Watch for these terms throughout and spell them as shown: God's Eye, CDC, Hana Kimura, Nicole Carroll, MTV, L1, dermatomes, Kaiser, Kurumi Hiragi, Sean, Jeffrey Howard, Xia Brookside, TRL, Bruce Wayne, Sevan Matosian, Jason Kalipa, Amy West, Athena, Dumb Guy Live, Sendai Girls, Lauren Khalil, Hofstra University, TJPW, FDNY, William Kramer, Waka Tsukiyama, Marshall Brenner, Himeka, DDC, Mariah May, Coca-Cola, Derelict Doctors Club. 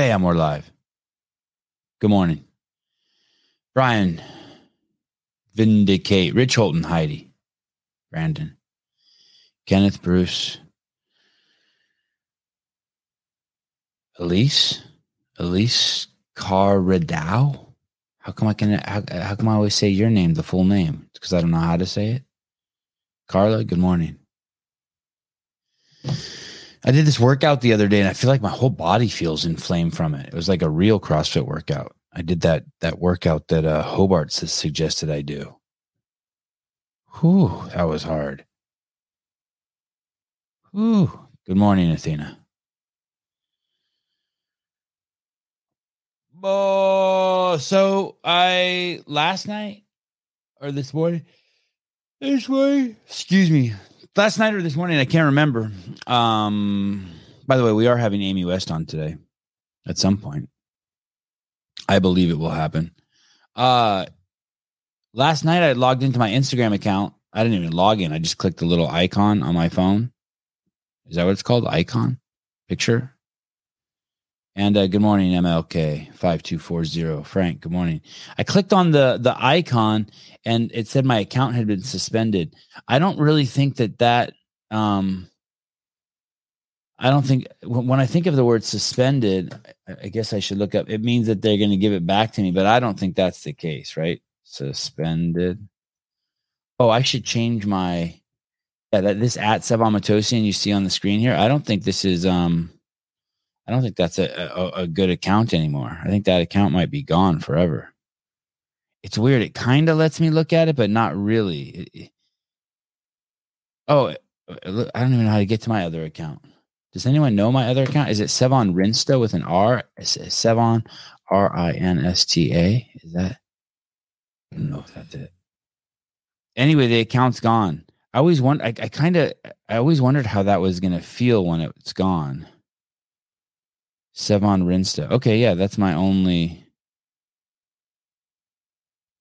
Bam, we're live. Good morning. Brian. Vindicate. Rich Holton, Heidi. Brandon. Kenneth, Bruce. Elise. Elise Carredau. How come I always say your name, the full name? It's because I don't know how to say it. Carla, good morning. I did this workout the other day, and I feel like my whole body feels inflamed from it. It was like a real CrossFit workout. I did that workout that Hobart suggested I do. Whew, that was hard. Whew. Good morning, Athena. Oh, so I last night or this morning, excuse me. Last night or this morning, I can't remember. By the way, we are having Amy West on today at some point. I believe it will happen. Last night, I logged into my Instagram account. I didn't even log in. I just clicked the little icon on my phone. Is that what it's called? Icon? Picture? And good morning, MLK 5240. Frank, good morning. I clicked on the icon and it said my account had been suspended. I don't really think when I think of the word suspended, I guess I should look up. It means that they're going to give it back to me, but I don't think that's the case, right? Suspended. Oh, I should change my, this at Sevan Matosian you see on the screen here. I don't think this is, I don't think that's a good account anymore. I think that account might be gone forever. It's weird. It kind of lets me look at it, but not really. I don't even know how to get to my other account. Does anyone know my other account? Is it Sevan Rinsta with an R? Is it Sevan Rinsta? Is that? I don't know if that's it. Anyway, the account's gone. I always wondered how that was going to feel when it's gone. Sevan Rinsta. Okay, yeah, that's my only.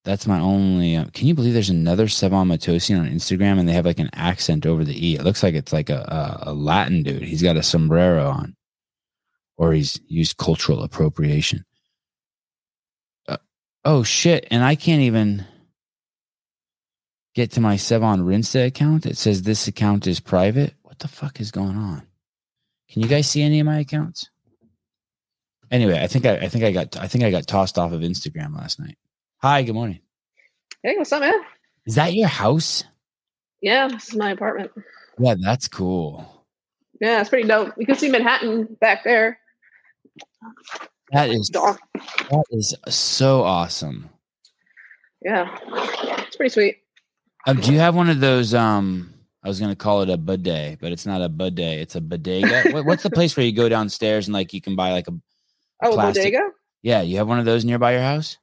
Can you believe there's another Sevan Matosian on Instagram, and they have like an accent over the E? It looks like it's like a Latin dude. He's got a sombrero on, or he's used cultural appropriation. Oh, shit, and I can't even get to my Sevan Rinsta account. It says this account is private. What the fuck is going on? Can you guys see any of my accounts? Anyway, I think I got tossed off of Instagram last night. Hi, good morning. Hey, what's up, man? Is that your house? Yeah, this is my apartment. Yeah, that's cool. Yeah, it's pretty dope. You can see Manhattan back there. That is so awesome. Yeah, it's pretty sweet. Do you have one of those? I was going to call it a bidet, but it's not a bidet. It's a bodega. What's the place where you go downstairs and like you can buy like a? Oh, plastic. Bodega? Yeah, you have one of those nearby your house?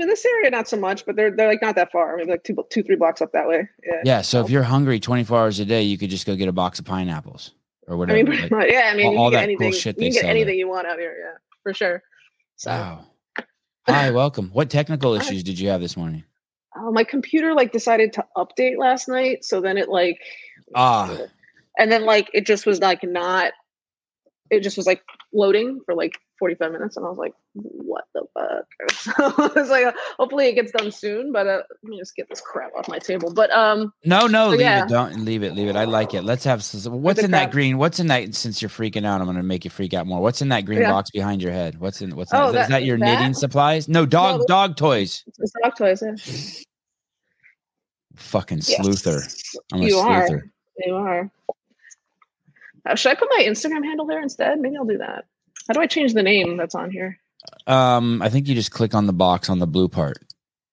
In this area, not so much, but they're like not that far. Maybe like two, 3 blocks up that way. Yeah. Yeah. So if you're hungry 24 hours a day, you could just go get a box of pineapples or whatever. I mean, like, yeah. I mean, all that anything, cool shit they sell. You can get anything there. You want out here, yeah, for sure. So. Wow. Hi, welcome. What technical issues did you have this morning? My computer decided to update last night, so then it and then it just was not. It just was loading for 45 minutes, and I was like, what the fuck? So I was like, hopefully it gets done soon, but let me just get this crap off my table. But It. Don't leave it. I like it. Let's have what's in that green? What's in that? Since you're freaking out, I'm going to make you freak out more. What's in that green box behind your head? Is that your knitting supplies? No, dog toys. It's dog toys, yeah. Fucking sleuther. I'm a sleuther. You are. Should I put my Instagram handle there instead? Maybe I'll do that. How do I change the name that's on here? I think you just click on the box on the blue part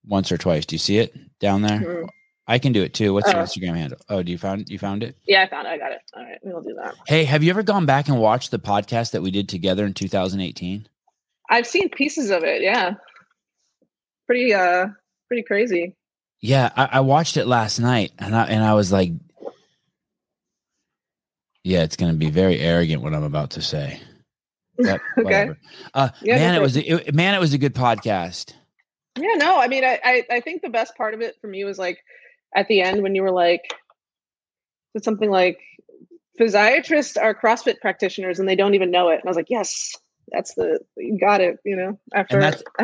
once or twice. Do you see it down there? Mm-hmm. I can do it too. What's your Instagram handle? Oh, you found it? Yeah, I found it. I got it. All right, we'll do that. Hey, have you ever gone back and watched the podcast that we did together in 2018? I've seen pieces of it. Yeah, pretty crazy. Yeah, I watched it last night, and I was like, yeah, it's going to be very arrogant what I'm about to say. But okay. Yeah, man, it was a good podcast. Yeah, no, I mean, I think the best part of it for me was at the end when you were did something physiatrists are CrossFit practitioners and they don't even know it. And I was like, yes, that's the, you got it, you know, after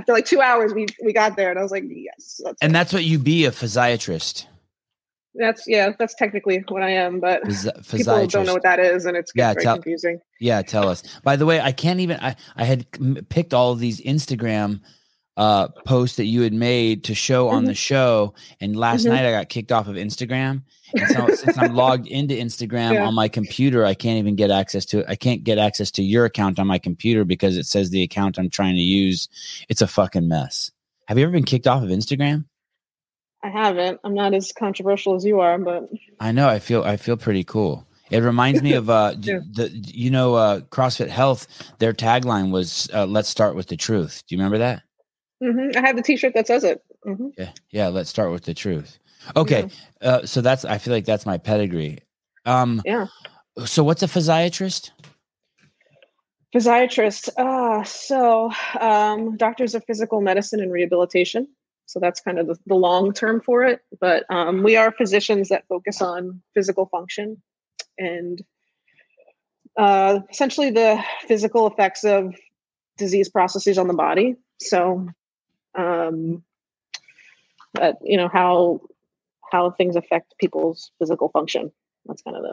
like 2 hours, we got there and I was like, yes. That's what you be, a physiatrist. That's technically what I am, but people don't know what that is, and it's very confusing. Yeah, tell us. By the way, I can't even, I had picked all of these Instagram posts that you had made to show on the show, and last night I got kicked off of Instagram, and so since I'm logged into Instagram on my computer, I can't even get access to it. I can't get access to your account on my computer because it says the account I'm trying to use. It's a fucking mess. Have you ever been kicked off of Instagram? I haven't. I'm not as controversial as you are, but I know I feel pretty cool. It reminds me of CrossFit Health. Their tagline was "Let's start with the truth." Do you remember that? Mm-hmm. I have the T-shirt that says it. Mm-hmm. Yeah. Let's start with the truth. Okay, so that's. I feel like that's my pedigree. So what's a physiatrist? Physiatrist. Doctors of physical medicine and rehabilitation. So that's kind of the long term for it. But we are physicians that focus on physical function and essentially the physical effects of disease processes on the body. So, how things affect people's physical function. That's kind of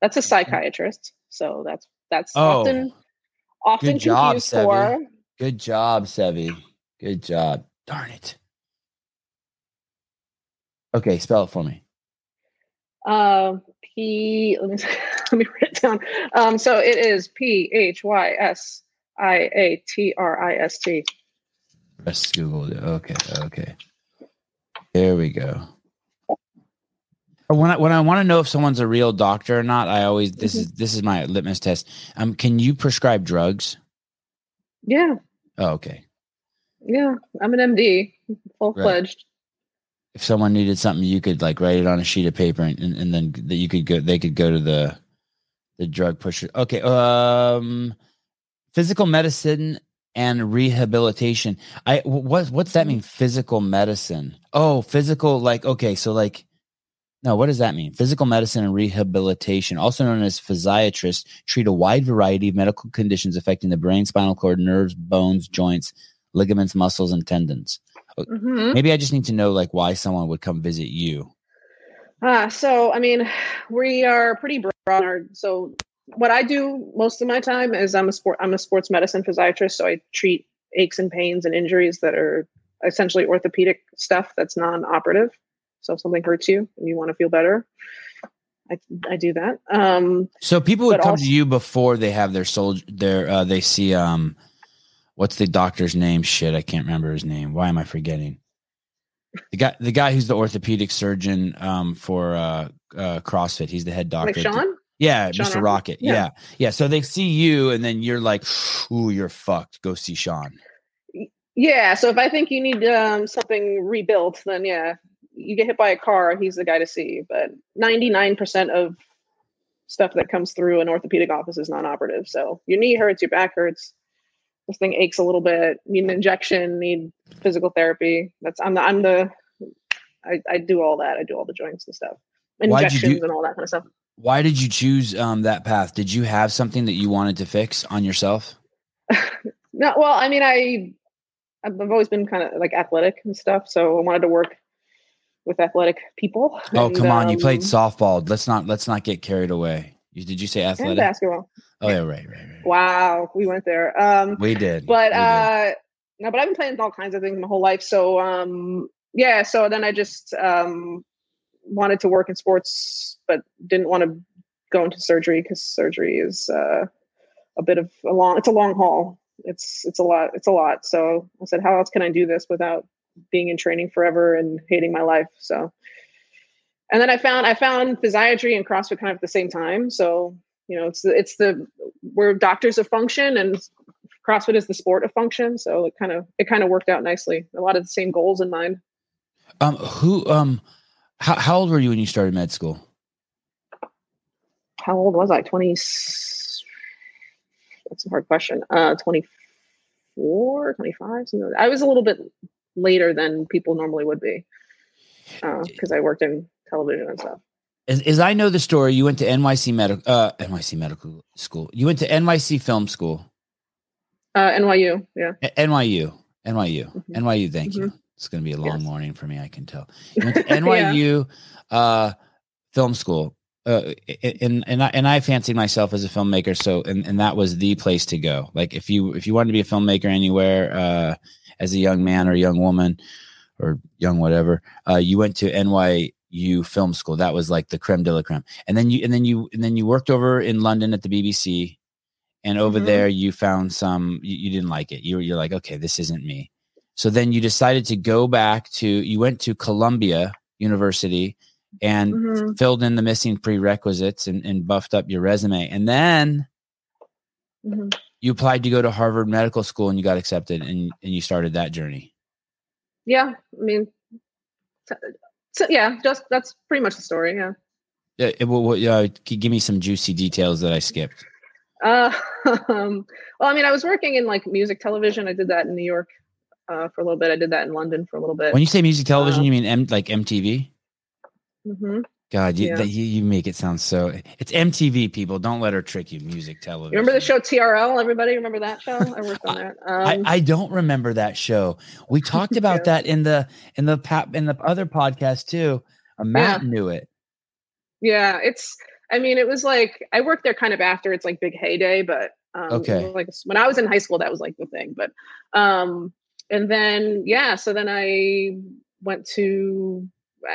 that's a psychiatrist. So that's often confused for. Good job, Sevi. Good job. Darn it. Okay, spell it for me. Let me write it down. So it is PHYSIATRIST. Let's Google it. Okay. There we go. When I want to know if someone's a real doctor or not, I always this is my litmus test. Can you prescribe drugs? Yeah. Oh, okay. Yeah, I'm an MD, full fledged. Right. If someone needed something, you could like write it on a sheet of paper, and then you could go. They could go to the drug pusher. Okay, physical medicine and rehabilitation. What's that mean? Physical medicine. Oh, physical. Like okay, so like no. What does that mean? Physical medicine and rehabilitation, also known as physiatrists, treat a wide variety of medical conditions affecting the brain, spinal cord, nerves, bones, joints, ligaments, muscles, and tendons. Mm-hmm. Maybe I just need to know like why someone would come visit you. We are pretty broad. So what I do most of my time is I'm a sports medicine physiatrist. So I treat aches and pains and injuries that are essentially orthopedic stuff that's non-operative. So if something hurts you and you want to feel better, I do that. So people would come to you before they have their they see what's the doctor's name? Shit, I can't remember his name. Why am I forgetting? The guy who's the orthopedic surgeon for CrossFit. He's the head doctor. Like Sean? Yeah, Sean Mr. Rocket. Yeah. So they see you, and then you're like, "Ooh, you're fucked. Go see Sean." Yeah. So if I think you need something rebuilt, then yeah, you get hit by a car. He's the guy to see. But 99% of stuff that comes through an orthopedic office is non-operative. So your knee hurts, your back hurts. This thing aches a little bit, need an injection, need physical therapy. I do all that. I do all the joints and stuff, injections and all that kind of stuff. Why did you choose that path? Did you have something that you wanted to fix on yourself? No. Well, I mean, I've always been kind of like athletic and stuff. So I wanted to work with athletic people. Oh, and, come on. You played softball. Let's not get carried away. Did you say athletic? And basketball. Oh yeah, right. Wow, we went there. We did. But but I've been playing all kinds of things my whole life. So so then I just wanted to work in sports, but didn't want to go into surgery because surgery is it's a long haul. It's a lot. So I said, how else can I do this without being in training forever and hating my life? So. And then I found physiatry and CrossFit kind of at the same time. So, you know, we're doctors of function and CrossFit is the sport of function. So it kind of worked out nicely. A lot of the same goals in mind. How old were you when you started med school? How old was I? 20. That's a hard question. 24, 25. Something like that. I was a little bit later than people normally would be. Because I worked in television and stuff. As I know the story, you went to NYC Medical School. You went to NYC Film School. NYU. Yeah. NYU. Mm-hmm. NYU. Thank you. It's going to be a long morning for me. I can tell. You went to NYU film school. And I fancied myself as a filmmaker. So, and that was the place to go. Like if you wanted to be a filmmaker anywhere, as a young man or young woman or young, whatever, you went to NYU film school. That was like the creme de la creme. And then you worked over in London at the BBC, and over there you found you didn't like it. You're like, okay, this isn't me. So then you decided to go back you went to Columbia University and filled in the missing prerequisites and buffed up your resume. And then you applied to go to Harvard Medical School and you got accepted and you started that journey. Yeah. I mean, that's pretty much the story. Yeah. Give me some juicy details that I skipped. I was working in like music television. I did that in New York for a little bit. I did that in London for a little bit. When you say music television, you mean like MTV? Mm-hmm. God, you make it sound so. It's MTV, people. Don't let her trick you. Music television. You remember the show TRL? Everybody remember that show? I worked on that. I don't remember that show. We talked about that in the other podcast too. Matt knew it. Yeah, it was like I worked there kind of after it's like big heyday, but okay. Like when I was in high school, that was like the thing. But so then I went to.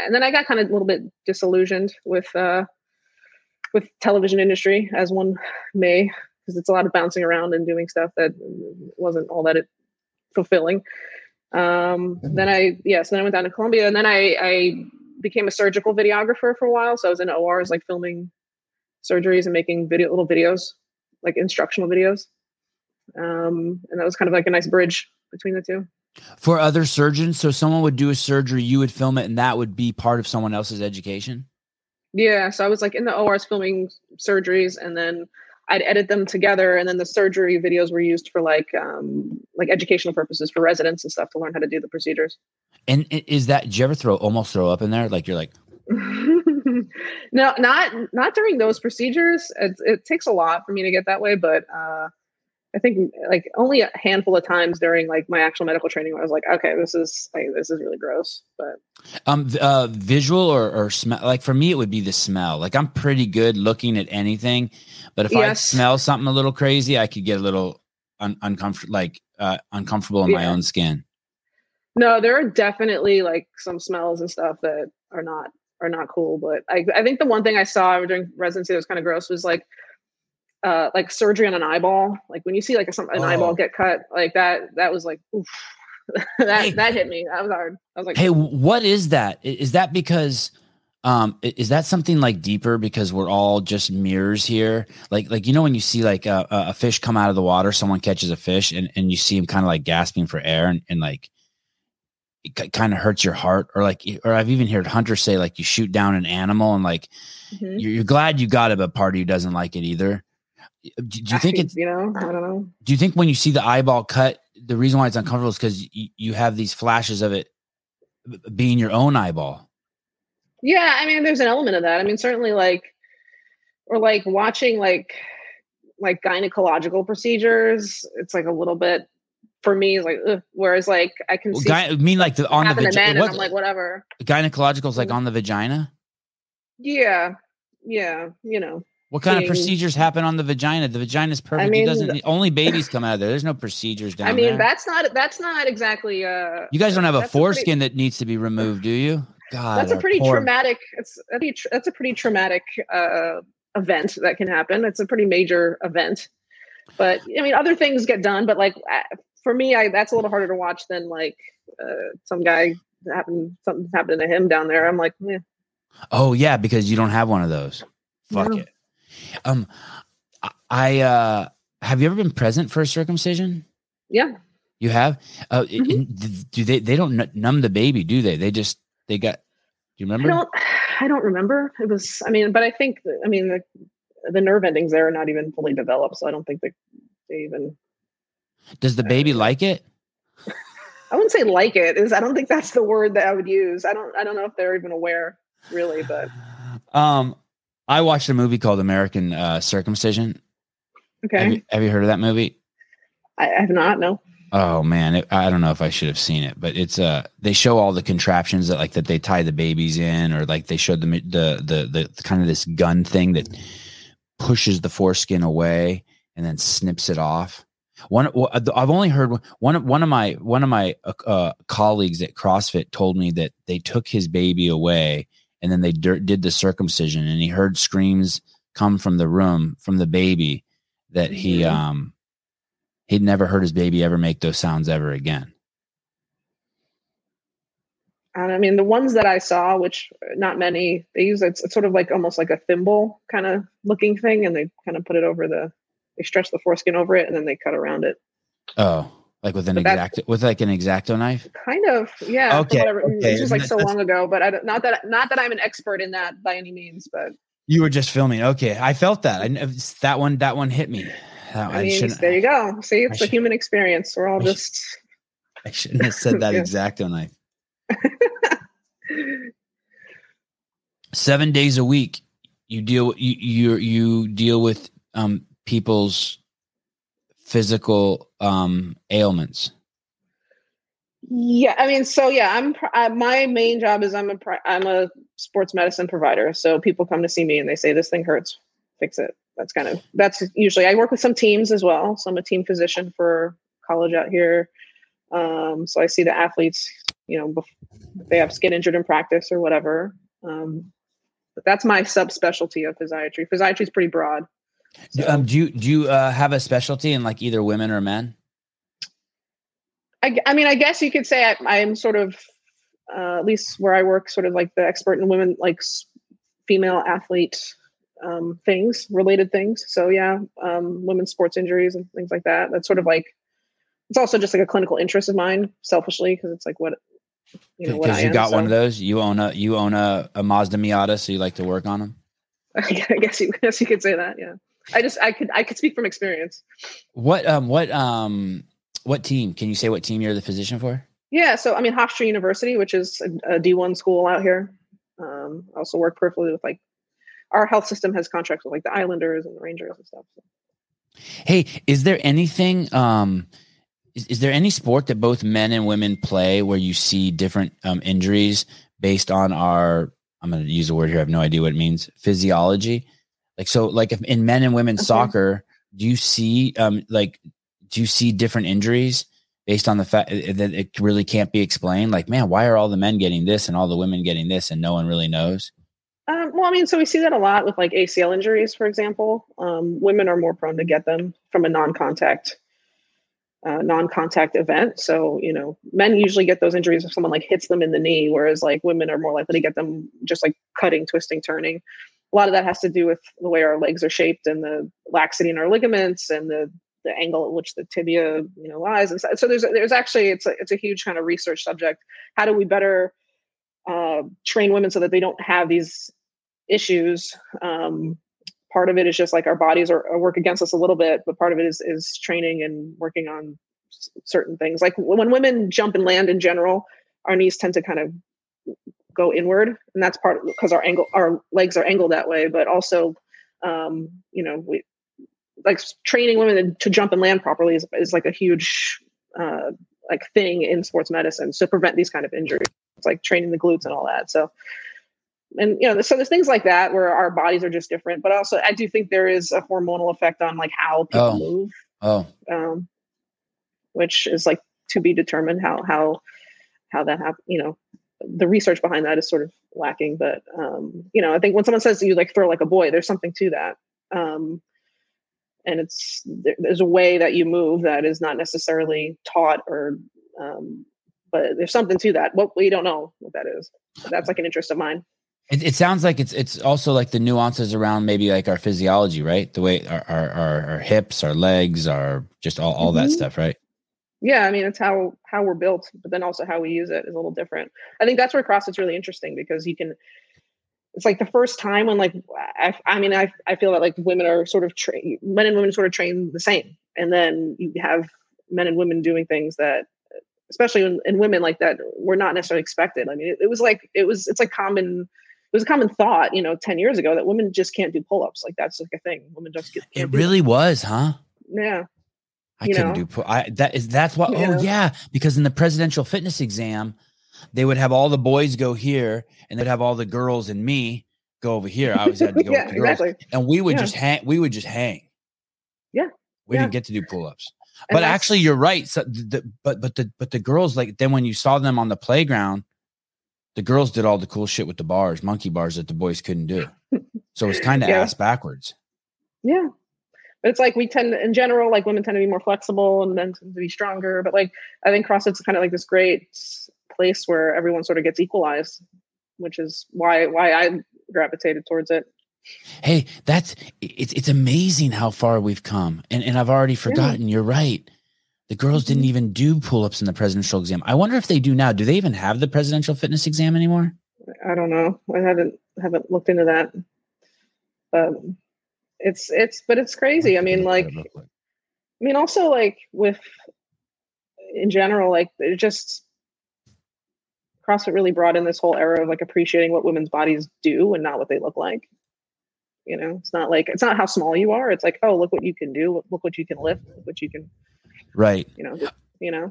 And then I got kind of a little bit disillusioned with television industry, as one may, because it's a lot of bouncing around and doing stuff that wasn't all that fulfilling. So then I went down to Columbia, and then I became a surgical videographer for a while. So I was in ORs, like filming surgeries and making little videos, like instructional videos. And that was kind of like a nice bridge between the two. For other surgeons, so someone would do a surgery, you would film it, and that would be part of someone else's education? Yeah, so I was like in the ORs filming surgeries, and then I'd edit them together, and then the surgery videos were used for like educational purposes for residents and stuff to learn how to do the procedures. And is that, did you ever almost throw up in there? Like you're like... No, not during those procedures. It takes a lot for me to get that way, but... I think like only a handful of times during like my actual medical training, where I was like, okay, this is really gross, but. Visual or smell, like for me, it would be the smell. Like I'm pretty good looking at anything, but if I smell something a little crazy, I could get a little uncomfortable in my own skin. No, there are definitely like some smells and stuff that are not cool. But I think the one thing I saw during residency that was kind of gross was like surgery on an eyeball. Like when you see like an eyeball get cut like that was like, oof. That hit me. That was hard. I was like, hey, what is that? Is that because, is that something like deeper because we're all just mirrors here? Like, you know, when you see like a fish come out of the water, someone catches a fish and you see him kind of like gasping for air and like, it kind of hurts your heart or I've even heard hunters say like you shoot down an animal and like, you're glad you got it, but part of you doesn't like it either. Do you think it's, you know, I don't know. Do you think when you see the eyeball cut, the reason why it's uncomfortable is because you have these flashes of it being your own eyeball? Yeah. I mean, there's an element of that. I mean, certainly like watching like gynecological procedures, it's like a little bit for me, like, ugh, whereas like I can see, I mean like on the vagina, I'm like, whatever. Gynecological is like on the vagina. Yeah. Yeah. You know. What kind of procedures happen on the vagina? The vagina is perfect. I mean, only babies come out of there. There's no procedures down there. I mean, there. That's not exactly. You guys don't have a foreskin that needs to be removed, do you? God, that's a pretty traumatic. That's a pretty traumatic event that can happen. It's a pretty major event. But I mean, other things get done. But like for me, that's a little harder to watch than like some guy something happened to him down there. I'm like, yeah. Oh yeah, because you don't have one of those. Fuck it. I have you ever been present for a circumcision? Yeah, you have. Do they don't numb the baby, do they? They just, they got, do you remember? I don't remember. It was, I mean, but I think, I mean, the nerve endings there are not even fully developed. So I don't think they even. Does the baby like it? I wouldn't say like it is. I don't think that's the word that I would use. I don't know if they're even aware really, but. I watched a movie called American Circumcision. Okay. Have you heard of that movie? I have not, no. Oh man, I don't know if I should have seen it, but it's they show all the contraptions that that they tie the babies in, or like they showed them the kind of this gun thing that pushes the foreskin away and then snips it off. I've only heard one of my colleagues at CrossFit told me that they took his baby away and then they did the circumcision, and he heard screams come from the room from the baby that he he'd never heard his baby ever make those sounds ever again. And I mean, the ones that I saw, which not many, they use it's sort of like almost like a thimble kind of looking thing, and they kind of put it over they stretch the foreskin over it and then they cut around it. Oh, like with an X-Acto knife? Kind of, yeah. Okay. It's just like so long ago, but not that I'm an expert in that by any means, but. You were just filming. Okay. I felt that. That one hit me. There you go. See, it's the human experience. We're all I shouldn't have said that X-Acto knife. 7 days a week, you deal with people's physical ailments. Yeah, I mean, so yeah, my main job is I'm a sports medicine provider. So people come to see me and they say this thing hurts, fix it. That's usually, I work with some teams as well. So I'm a team physician for college out here. So I see the athletes, you know, if they get injured in practice or whatever. But that's my subspecialty of physiatry. Physiatry is pretty broad. So. Do you have a specialty in like either women or men? I mean, I guess you could say I'm sort of, at least where I work, sort of like the expert in women, like female athlete related things. So yeah, women's sports injuries and things like that. That's sort of like, it's also just like a clinical interest of mine selfishly. Cause it's like what, you know, because you got one of those, you own a Mazda Miata. So you like to work on them. I guess you could say that. Yeah. I could speak from experience. What team? Can you say what team you're the physician for? Yeah. So, I mean, Hofstra University, which is a D1 school out here. I also work peripherally with like, our health system has contracts with like the Islanders and the Rangers and stuff. So. Hey, is there anything, is there any sport that both men and women play where you see different injuries based on our, I'm going to use a word here, I have no idea what it means, physiology? Like, so like if in men and women's soccer, do you see different injuries based on the fact that it really can't be explained? Like, man, why are all the men getting this and all the women getting this and no one really knows? Well, I mean, so we see that a lot with like ACL injuries, for example. Women are more prone to get them from a non-contact event. So, you know, men usually get those injuries if someone like hits them in the knee, whereas like women are more likely to get them just like cutting, twisting, turning. A lot of that has to do with the way our legs are shaped and the laxity in our ligaments and the angle at which the tibia, you know, lies. And so there's actually, it's a huge kind of research subject. How do we better train women so that they don't have these issues? Part of it is just like our bodies are work against us a little bit, but part of it is training and working on certain things. Like when women jump and land in general, our knees tend to kind of go inward, and that's part because our legs are angled that way. But also, you know, we like training women to jump and land properly is like a huge thing in sports medicine to prevent these kind of injuries. It's like training the glutes and all that. So, and, you know, so there's things like that where our bodies are just different, but also I do think there is a hormonal effect on like how people move, which is like to be determined how that happens. You know, the research behind that is sort of lacking, but, you know, I think when someone says that you like throw like a boy, there's something to that. And there's a way that you move that is not necessarily taught or, but there's something to that. What we don't know what that is. But that's like an interest of mine. It sounds like it's also like the nuances around maybe like our physiology, right? The way our hips, our legs, our just all that stuff, right? Yeah, I mean, it's how we're built, but then also how we use it is a little different. I think that's where CrossFit's really interesting because it's like the first time when like I feel that like women are sort of men and women sort of train the same, and then you have men and women doing things that. Especially in women like that, were not necessarily expected. I mean, it was a common thought, you know, 10 years ago that women just can't do pull-ups. Like that's like a thing. Women just can't do pull-ups. Huh? Yeah. I couldn't do that's why. Oh yeah, because in the presidential fitness exam, they would have all the boys go here, and they'd have all the girls and me go over here. I always had to go with the girls, and we would just hang. We would just hang. Yeah, we didn't get to do pull-ups. But actually, you're right. So the girls, like, then when you saw them on the playground, the girls did all the cool shit with the bars, monkey bars that the boys couldn't do. So it's kind of ass backwards. Yeah. But it's like we tend in general, like women tend to be more flexible and men tend to be stronger. But like, I think CrossFit's kind of like this great place where everyone sort of gets equalized, which is why I gravitated towards it. Hey, it's amazing how far we've come. And I've already forgotten. You're right. The girls didn't even do pull-ups in the presidential exam. I wonder if they do now. Do they even have the presidential fitness exam anymore? I don't know. I haven't looked into that. But it's crazy. I mean, like, also like in general, like it just, CrossFit really brought in this whole era of like appreciating what women's bodies do and not what they look like. You know, it's not like, it's not how small you are. It's like, oh, look what you can do. Look what you can lift, look what you can. Right. You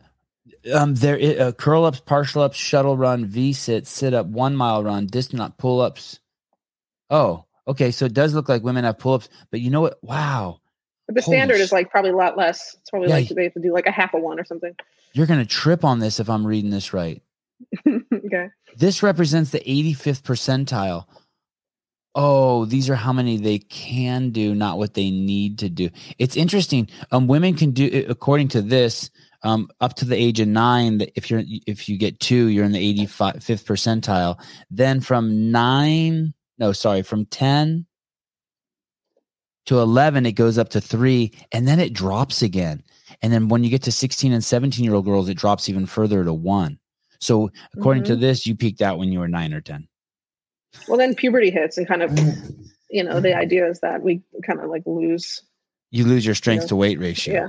know, there is curl ups, partial ups, shuttle run, V sit, sit up, 1 mile run, distant pull ups. Oh, okay. So it does look like women have pull ups, but you know what? Wow. But the standard is like probably a lot less. It's probably like they have to do like a half a one or something. You're going to trip on this if I'm reading this right. Okay. This represents the 85th percentile. Oh, these are how many they can do, not what they need to do. It's interesting. Women can do, according to this, up to the age of 9. If you get 2, you're in the 85th percentile. Then from 10 to 11, it goes up to 3, and then it drops again. And then when you get to 16 and 17-year-old girls, it drops even further to 1. So according to this, you peaked out when you were 9 or 10. Well, then puberty hits and kind of, the idea is that we kind of like lose your strength to weight ratio. Yeah.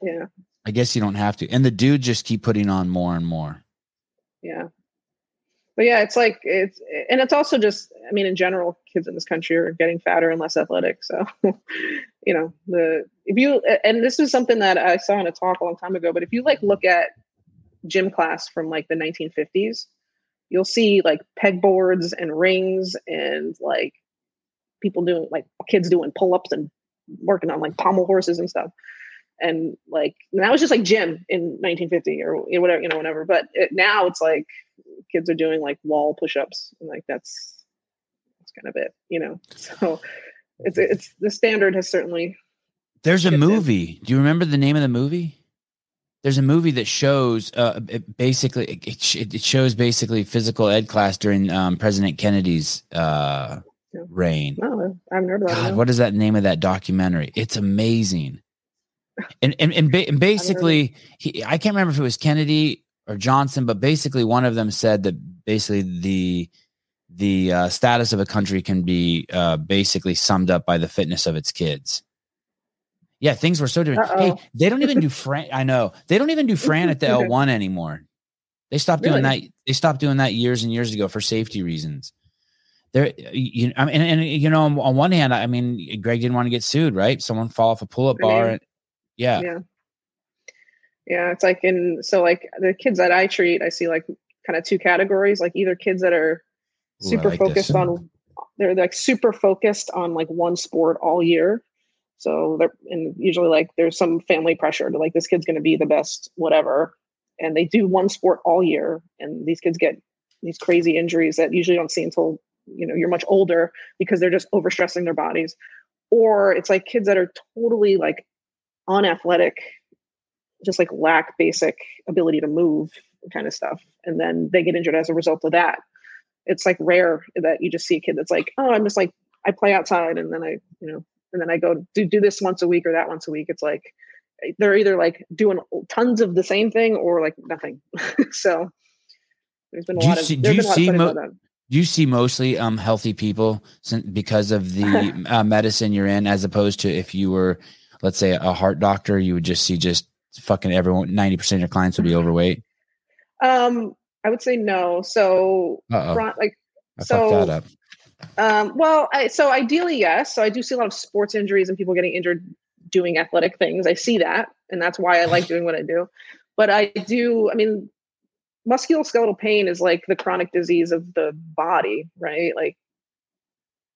Yeah. I guess you don't have to. And the dudes just keep putting on more and more. Yeah. But yeah, it's like, and it's also just, I mean, in general, kids in this country are getting fatter and less athletic. So, and this is something that I saw in a talk a long time ago, but if you like look at gym class from like the 1950s, you'll see like pegboards and rings and like people doing like kids doing pull-ups and working on like pommel horses and stuff. And like, and that was just like gym in 1950 or whatever, whenever. But now it's like kids are doing like wall push-ups and like, that's kind of it, So it's the standard has certainly. There's a movie. Do you remember the name of the movie? There's a movie that shows basically physical ed class during President Kennedy's reign. No, I haven't heard about it. What is that name of that documentary? It's amazing. And basically, I can't remember if it was Kennedy or Johnson, but basically one of them said that basically the status of a country can be basically summed up by the fitness of its kids. Yeah, things were so different. Hey, they don't even do Fran. I know they don't even do Fran at the L1 anymore. They stopped doing that. They stopped doing that years and years ago for safety reasons. There, on one hand, I mean, Greg didn't want to get sued, right? Someone fall off a pull-up bar. And, yeah. It's like so the kids that I treat, I see like kind of two categories, like either kids that are super they're like super focused on like one sport all year. So usually like there's some family pressure to like, this kid's going to be the best, whatever. And they do one sport all year. And these kids get these crazy injuries that usually don't see until, you're much older because they're just overstressing their bodies. Or it's like kids that are totally like unathletic, just like lack basic ability to move kind of stuff. And then they get injured as a result of that. It's like rare that you just see a kid that's like, oh, I'm just like, I play outside and then I go do this once a week or that once a week. It's like they're either like doing tons of the same thing or like nothing. So there's been a lot of that. Do you see mostly healthy people because of the medicine you're in, as opposed to if you were, let's say, a heart doctor, you would just see fucking everyone. 90% of your clients would be overweight. I would say no. So fucked that up. So ideally, yes. So I do see a lot of sports injuries and people getting injured doing athletic things. I see that. And that's why I like doing what I do. But I do, I mean, musculoskeletal pain is like the chronic disease of the body, right? Like,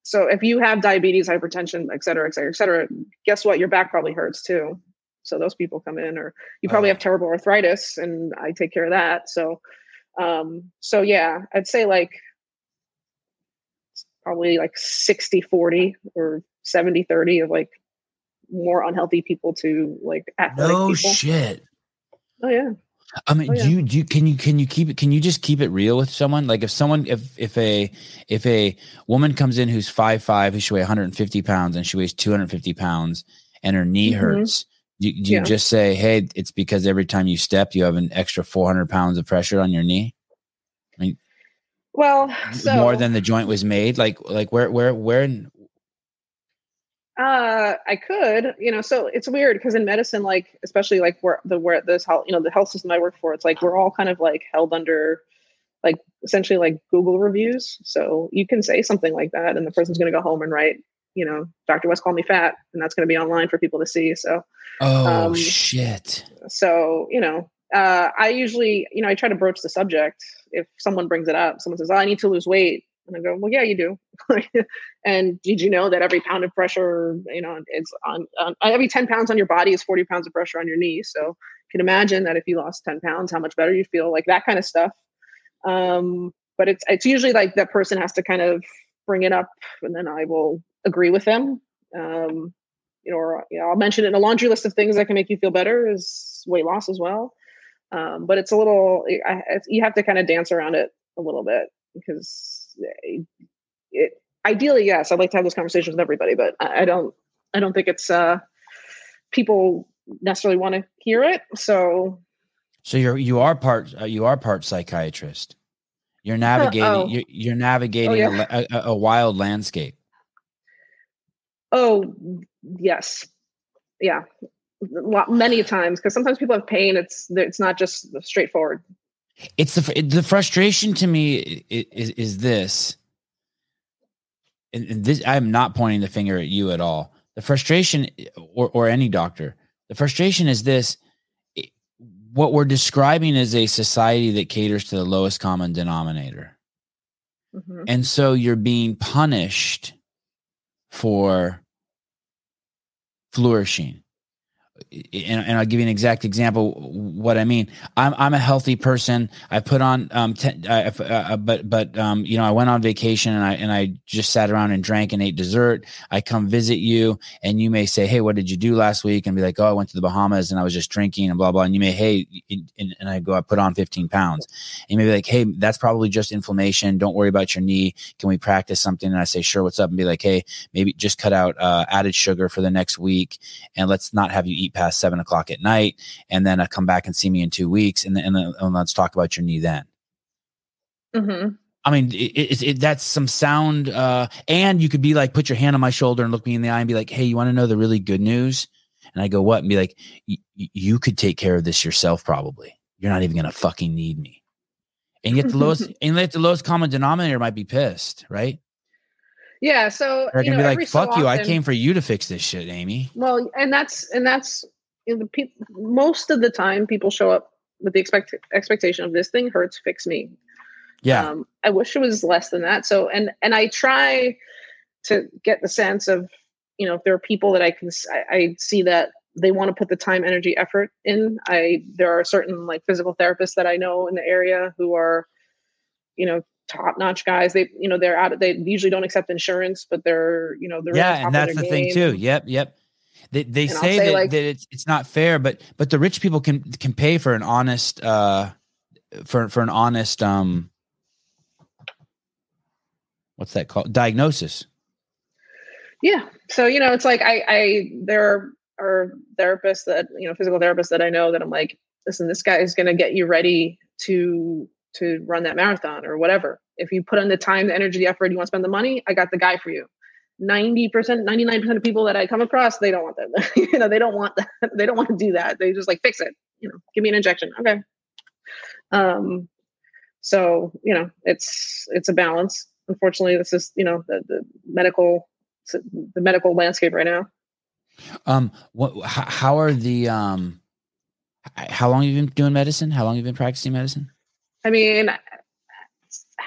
so if you have diabetes, hypertension, et cetera, et cetera, et cetera, guess what? Your back probably hurts too. So those people come in, or you probably have terrible arthritis, and I take care of that. So, so yeah, I'd say like probably like 60-40 or 70-30 of like more unhealthy people to like athletic people. No shit. Oh yeah. I mean, can you just keep it real with someone? Like if someone, if a woman comes in who's 5'5", who should weigh 150 pounds and she weighs 250 pounds and her knee hurts, do you just say, hey, it's because every time you step, you have an extra 400 pounds of pressure on your knee? I mean, well, so, more than the joint was made, like where, in, I could, you know, so it's weird because in medicine, like, especially like where this health, you know, the health system I work for, it's like, we're all kind of like held under like essentially like Google reviews. So you can say something like that and the person's going to go home and write, you know, Dr. West called me fat, and that's going to be online for people to see. So, shit. So, you know, I usually, you know, I try to broach the subject. If someone brings it up, someone says, oh, I need to lose weight. And I go, well, yeah, you do. And did you know that every pound of pressure, you know, it's on every 10 pounds on your body is 40 pounds of pressure on your knee. So you can imagine that if you lost 10 pounds, how much better you feel, like that kind of stuff. But it's usually like that person has to kind of bring it up, and then I will agree with them. You know, or, you know, I'll mention it in a laundry list of things that can make you feel better is weight loss as well. But it's a little, you have to kind of dance around it a little bit because ideally, yes, I'd like to have those conversations with everybody, but I don't think it's people necessarily want to hear it. So you are part psychiatrist. You're navigating you're navigating a wild landscape. Oh yes, yeah, many times, because sometimes people have pain. It's not just straightforward. It's the frustration to me is this, and this, I'm not pointing the finger at you at all. The frustration or any doctor, the frustration is this, what we're describing is a society that caters to the lowest common denominator. Mm-hmm. And so you're being punished for flourishing. And I'll give you an exact example what I mean. I'm a healthy person. I put on you know, I went on vacation and I just sat around and drank and ate dessert. I come visit you and you may say, "Hey, what did you do last week?" And be like, "Oh, I went to the Bahamas and I was just drinking and blah blah." And you may, "Hey," and I go, "I put on 15 pounds." And you may be like, "Hey, that's probably just inflammation. Don't worry about your knee. Can we practice something?" And I say, "Sure, what's up?" And be like, "Hey, maybe just cut out added sugar for the next week and let's not have you eat past 7:00 at night, and then I come back and see me in 2 weeks and let's talk about your knee then." Mm-hmm. I mean, that's some sound. And you could be like, put your hand on my shoulder and look me in the eye and be like, "Hey, you want to know the really good news?" And I go, "What?" And be like, "You could take care of this yourself. Probably. You're not even going to fucking need me." And yet the lowest common denominator might be pissed. Right. Yeah. So I can be like, "Fuck you. I came for you to fix this shit, Amy." Well, and that's you know, most of the time people show up with the expectation of, "This thing hurts, fix me." Yeah. I wish it was less than that. So, and I try to get the sense of, you know, if there are people that I see that they want to put the time, energy, effort in. There are certain like physical therapists that I know in the area who are, you know, top-notch guys. They, you know, they're out. They usually don't accept insurance, but they're, you know, they're yeah, and that's the thing too. Yep. They say that, like, that it's not fair, but the rich people can pay for an honest what's that called? Diagnosis. Yeah. So you know, it's like I there are therapists that, you know, physical therapists that I know that I'm like, "Listen, this guy is going to get you ready to run that marathon or whatever. If you put in the time, the energy, the effort, you want to spend the money, I got the guy for you." 90%, 99% of people that I come across, they don't want that. You know, they don't want that. They don't want to do that. They just like, "Fix it, you know, give me an injection." Okay. So, you know, it's a balance. Unfortunately, this is, you know, the medical landscape right now. How long have you been doing medicine? How long have you been practicing medicine? I mean,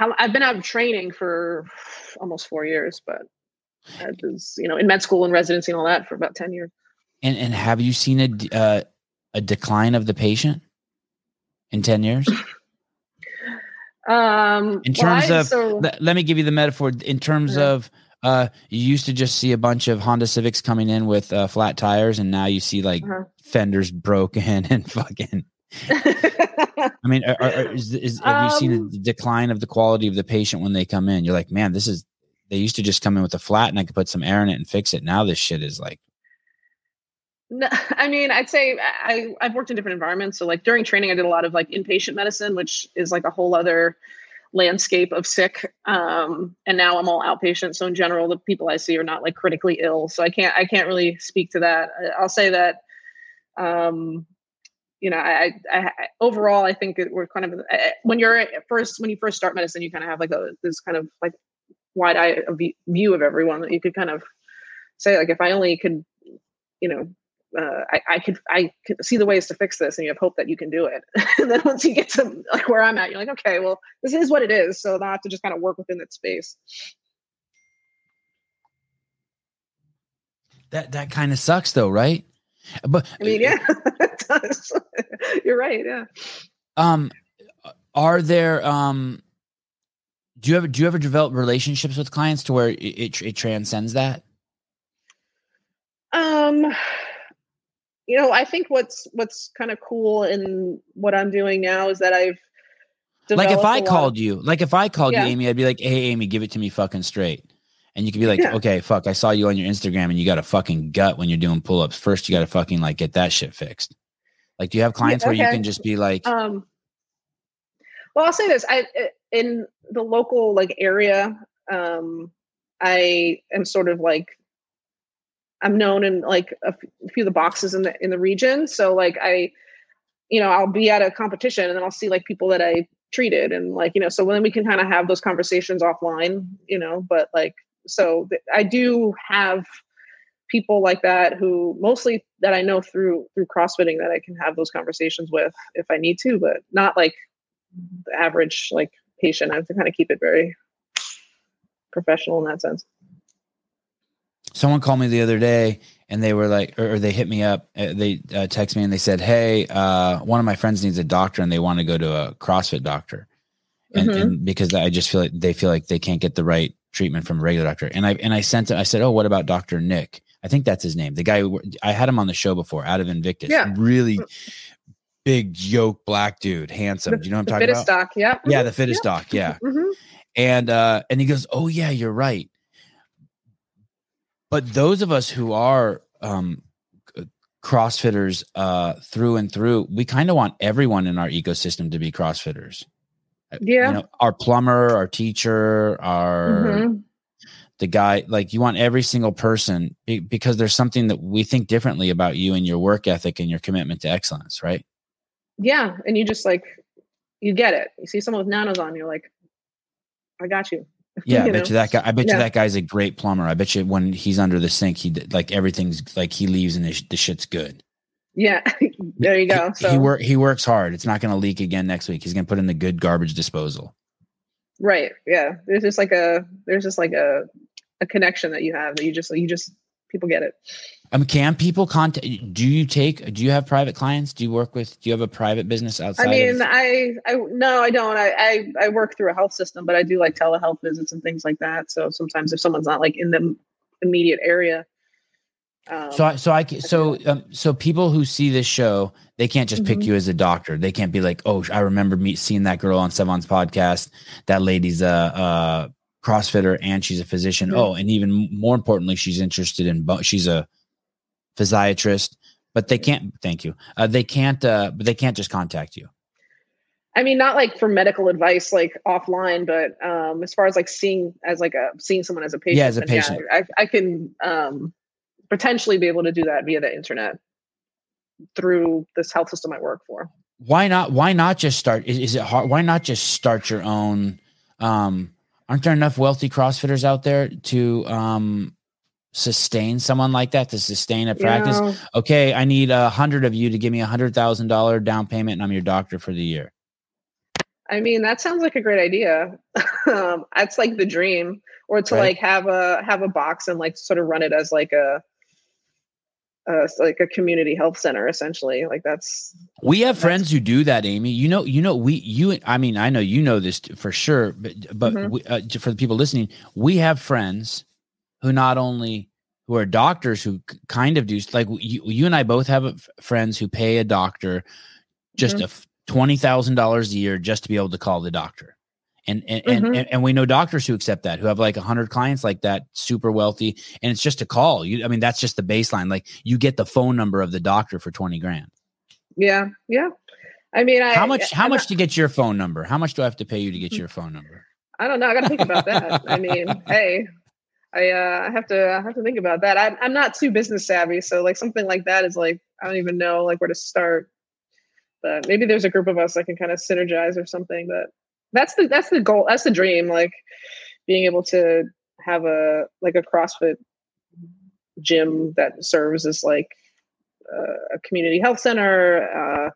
I've been out of training for almost 4 years, but I was, in med school and residency and all that for about 10 years. And have you seen a decline of the patient in 10 years? Let me give you the metaphor in terms of, you used to just see a bunch of Honda Civics coming in with flat tires, and now you see fenders broken and fucking. I mean, have you seen the decline of the quality of the patient when they come in? You're like, man, they used to just come in with a flat, and I could put some air in it and fix it. Now this shit is like. No, I mean, I'd say I've worked in different environments. So during training, I did a lot of inpatient medicine, which is a whole other landscape of sick. And now I'm all outpatient. So in general, the people I see are not critically ill. So I can't really speak to that. I'll say that, overall, I think we're kind of, when you first start medicine, you kind of have this wide eye view of everyone that you could kind of say, if I only could, I could see the ways to fix this, and you have hope that you can do it. And then once you get to where I'm at, you're okay, well, this is what it is. So now I have to just kind of work within that space. That kind of sucks though. Right. But I mean, yeah, it does. You're right. Yeah. Do you ever develop relationships with clients to where it transcends that? I think what's kind of cool in what I'm doing now is that I've developed if I called you, Amy, I'd be like, hey, Amy, give it to me fucking straight. And you could be like, okay, fuck, I saw you on your Instagram and you got a fucking gut when you're doing pull-ups. First, you got to fucking get that shit fixed. Do you have clients where you can just be like, well, I'll say this, in the local area, I am sort of I'm known in a few of the boxes in the region. So I'll be at a competition and then I'll see people that I treated and so then we can kind of have those conversations offline, but I do have people like that who mostly that I know through CrossFitting that I can have those conversations with if I need to, but not the average patient. I have to kind of keep it very professional in that sense. Someone called me the other day and they were they hit me up. They text me and they said, hey, one of my friends needs a doctor and they want to go to a CrossFit doctor. And because I just feel like they can't get the right treatment from a regular doctor. And I sent it, I said, oh, what about Dr. Nick? I think that's his name. The guy I had him on the show before out of Invictus, really big yoke black dude, handsome. Do you know what I'm talking about? Doc, yeah. Yeah. The fittest doc. Yeah. Mm-hmm. And he goes, oh yeah, you're right. But those of us who are CrossFitters through and through, we kind of want everyone in our ecosystem to be CrossFitters. Yeah. Our plumber, our teacher, the guy, you want every single person because there's something that we think differently about you and your work ethic and your commitment to excellence, right? Yeah. And you just you get it. You see someone with nanos on, you're like, I got you. Yeah, I bet you that guy. I bet you that guy's a great plumber. I bet you when he's under the sink, he everything's he leaves and the shit's good. Yeah, there you go. So he works hard. It's not going to leak again next week. He's going to put in the good garbage disposal. Right. Yeah. There's just a connection that you have that you just people get it. Can people contact? Do you have private clients? Do you have a private business outside? I mean, no, I don't. I work through a health system, but I do telehealth visits and things like that. So sometimes if someone's not in the immediate area. So people who see this show, they can't just pick you as a doctor. They can't be like, oh, I remember seeing that girl on Sevan's podcast. That lady's a CrossFitter and she's a physician. Mm-hmm. Oh, and even more importantly, she's interested in, she's a physiatrist, but they can't, thank you. But they can't just contact you. I mean, not for medical advice, offline, but, as far as seeing someone as a patient, I can, potentially be able to do that via the internet through this health system I work for. Why not just start? Is it hard? Why not just start your own, aren't there enough wealthy CrossFitters out there to, sustain someone like that, to sustain a practice. Yeah. Okay, I need 100 of you to give me $100,000 down payment, and I'm your doctor for the year. I mean, that sounds like a great idea. That's like the dream, or to right? like have a box and like sort of run it as like a community health center, essentially. Like that's, we have friends who do that, Amy, I know, you know this for sure, but mm-hmm. we, for the people listening, we have friends who not only who are doctors who kind of do, like you and I both have friends who pay a doctor just mm-hmm. $20,000 a year just to be able to call the doctor. And mm-hmm. and we know doctors who accept that, who have like 100 clients like that, super wealthy. And it's just a call. That's just the baseline. Like you get the phone number of the doctor for $20,000. Yeah. Yeah. How much to get your phone number? How much do I have to pay you to get your phone number? I don't know. I got to think about that. Hey, I have to think about that. I'm not too business savvy. So like something like that is like, I don't even know like where to start. But maybe there's a group of us that can kind of synergize or something. But that's the goal. That's the dream. Like being able to have a CrossFit gym that serves as like a community health center,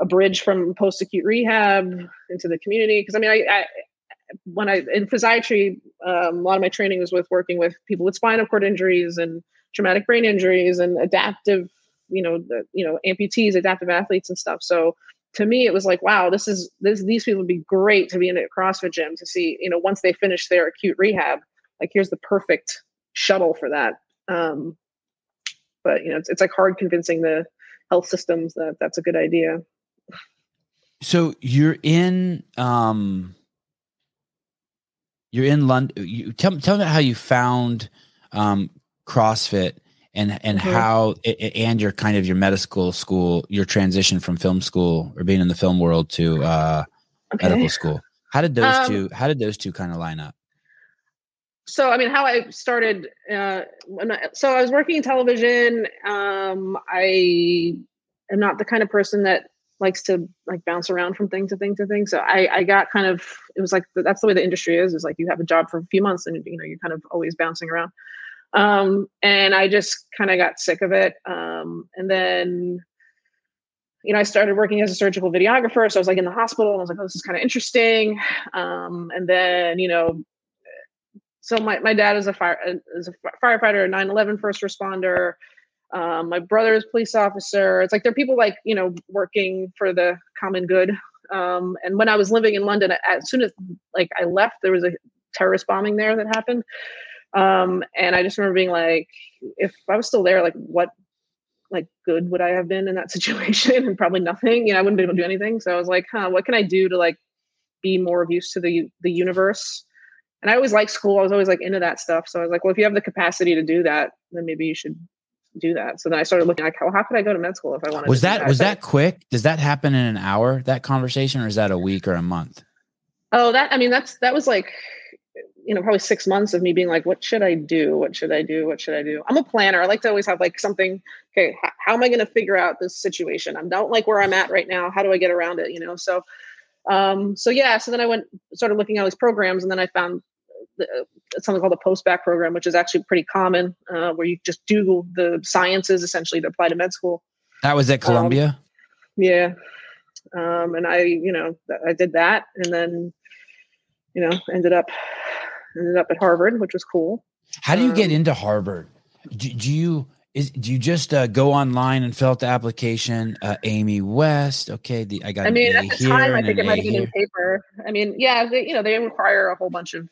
a bridge from post-acute rehab into the community. Because in physiatry, a lot of my training was with working with people with spinal cord injuries and traumatic brain injuries and adaptive, amputees, adaptive athletes and stuff. So to me, it was like, wow, these people would be great to be in a CrossFit gym to see, once they finish their acute rehab, like here's the perfect shuttle for that. But it's like hard convincing the health systems that that's a good idea. So you're in, London. Tell me how you found, CrossFit and mm-hmm. how, and your kind of your medical school, your transition from film school or being in the film world to medical school. How did those two kind of line up? So, how I started, so I was working in television. I am not the kind of person that likes to like bounce around from thing to thing to thing. So I got kind of, it was like, that's the way the industry is like, you have a job for a few months and you're kind of always bouncing around. And I just kind of got sick of it. And then, I started working as a surgical videographer. So I was like in the hospital and I was like, oh, this is kind of interesting. And then, so my dad is a firefighter, 9/11 first responder. My brother is a police officer. It's like, they're people like, working for the common good. And when I was living in London, as soon as like I left, there was a terrorist bombing there that happened. And I just remember being like, if I was still there, like what, like good would I have been in that situation? And probably nothing, I wouldn't be able to do anything. So I was like, what can I do to like be more of use to the universe? And I always liked school. I was always like into that stuff. So I was like, well, if you have the capacity to do that, then maybe you should do that. So then I started looking like, how could I go to med school if I wanted to do that? Was that quick? Does that happen in an hour, that conversation, or is that a week or a month? Oh, that was like, probably 6 months of me being like, what should I do? I'm a planner. I like to always have like something. Okay. How am I going to figure out this situation? I don't like where I'm at right now. How do I get around it? So yeah. So then I started looking at all these programs, and then I found something called the post-bac program, which is actually pretty common, where you just Google the sciences essentially to apply to med school. That was at Columbia. Yeah. And I did that, and then, ended up at Harvard, which was cool. How do you get into Harvard? Do you just go online and fill out the application? Amy West. Okay. At the time, I think it might have been in paper. They require a whole bunch of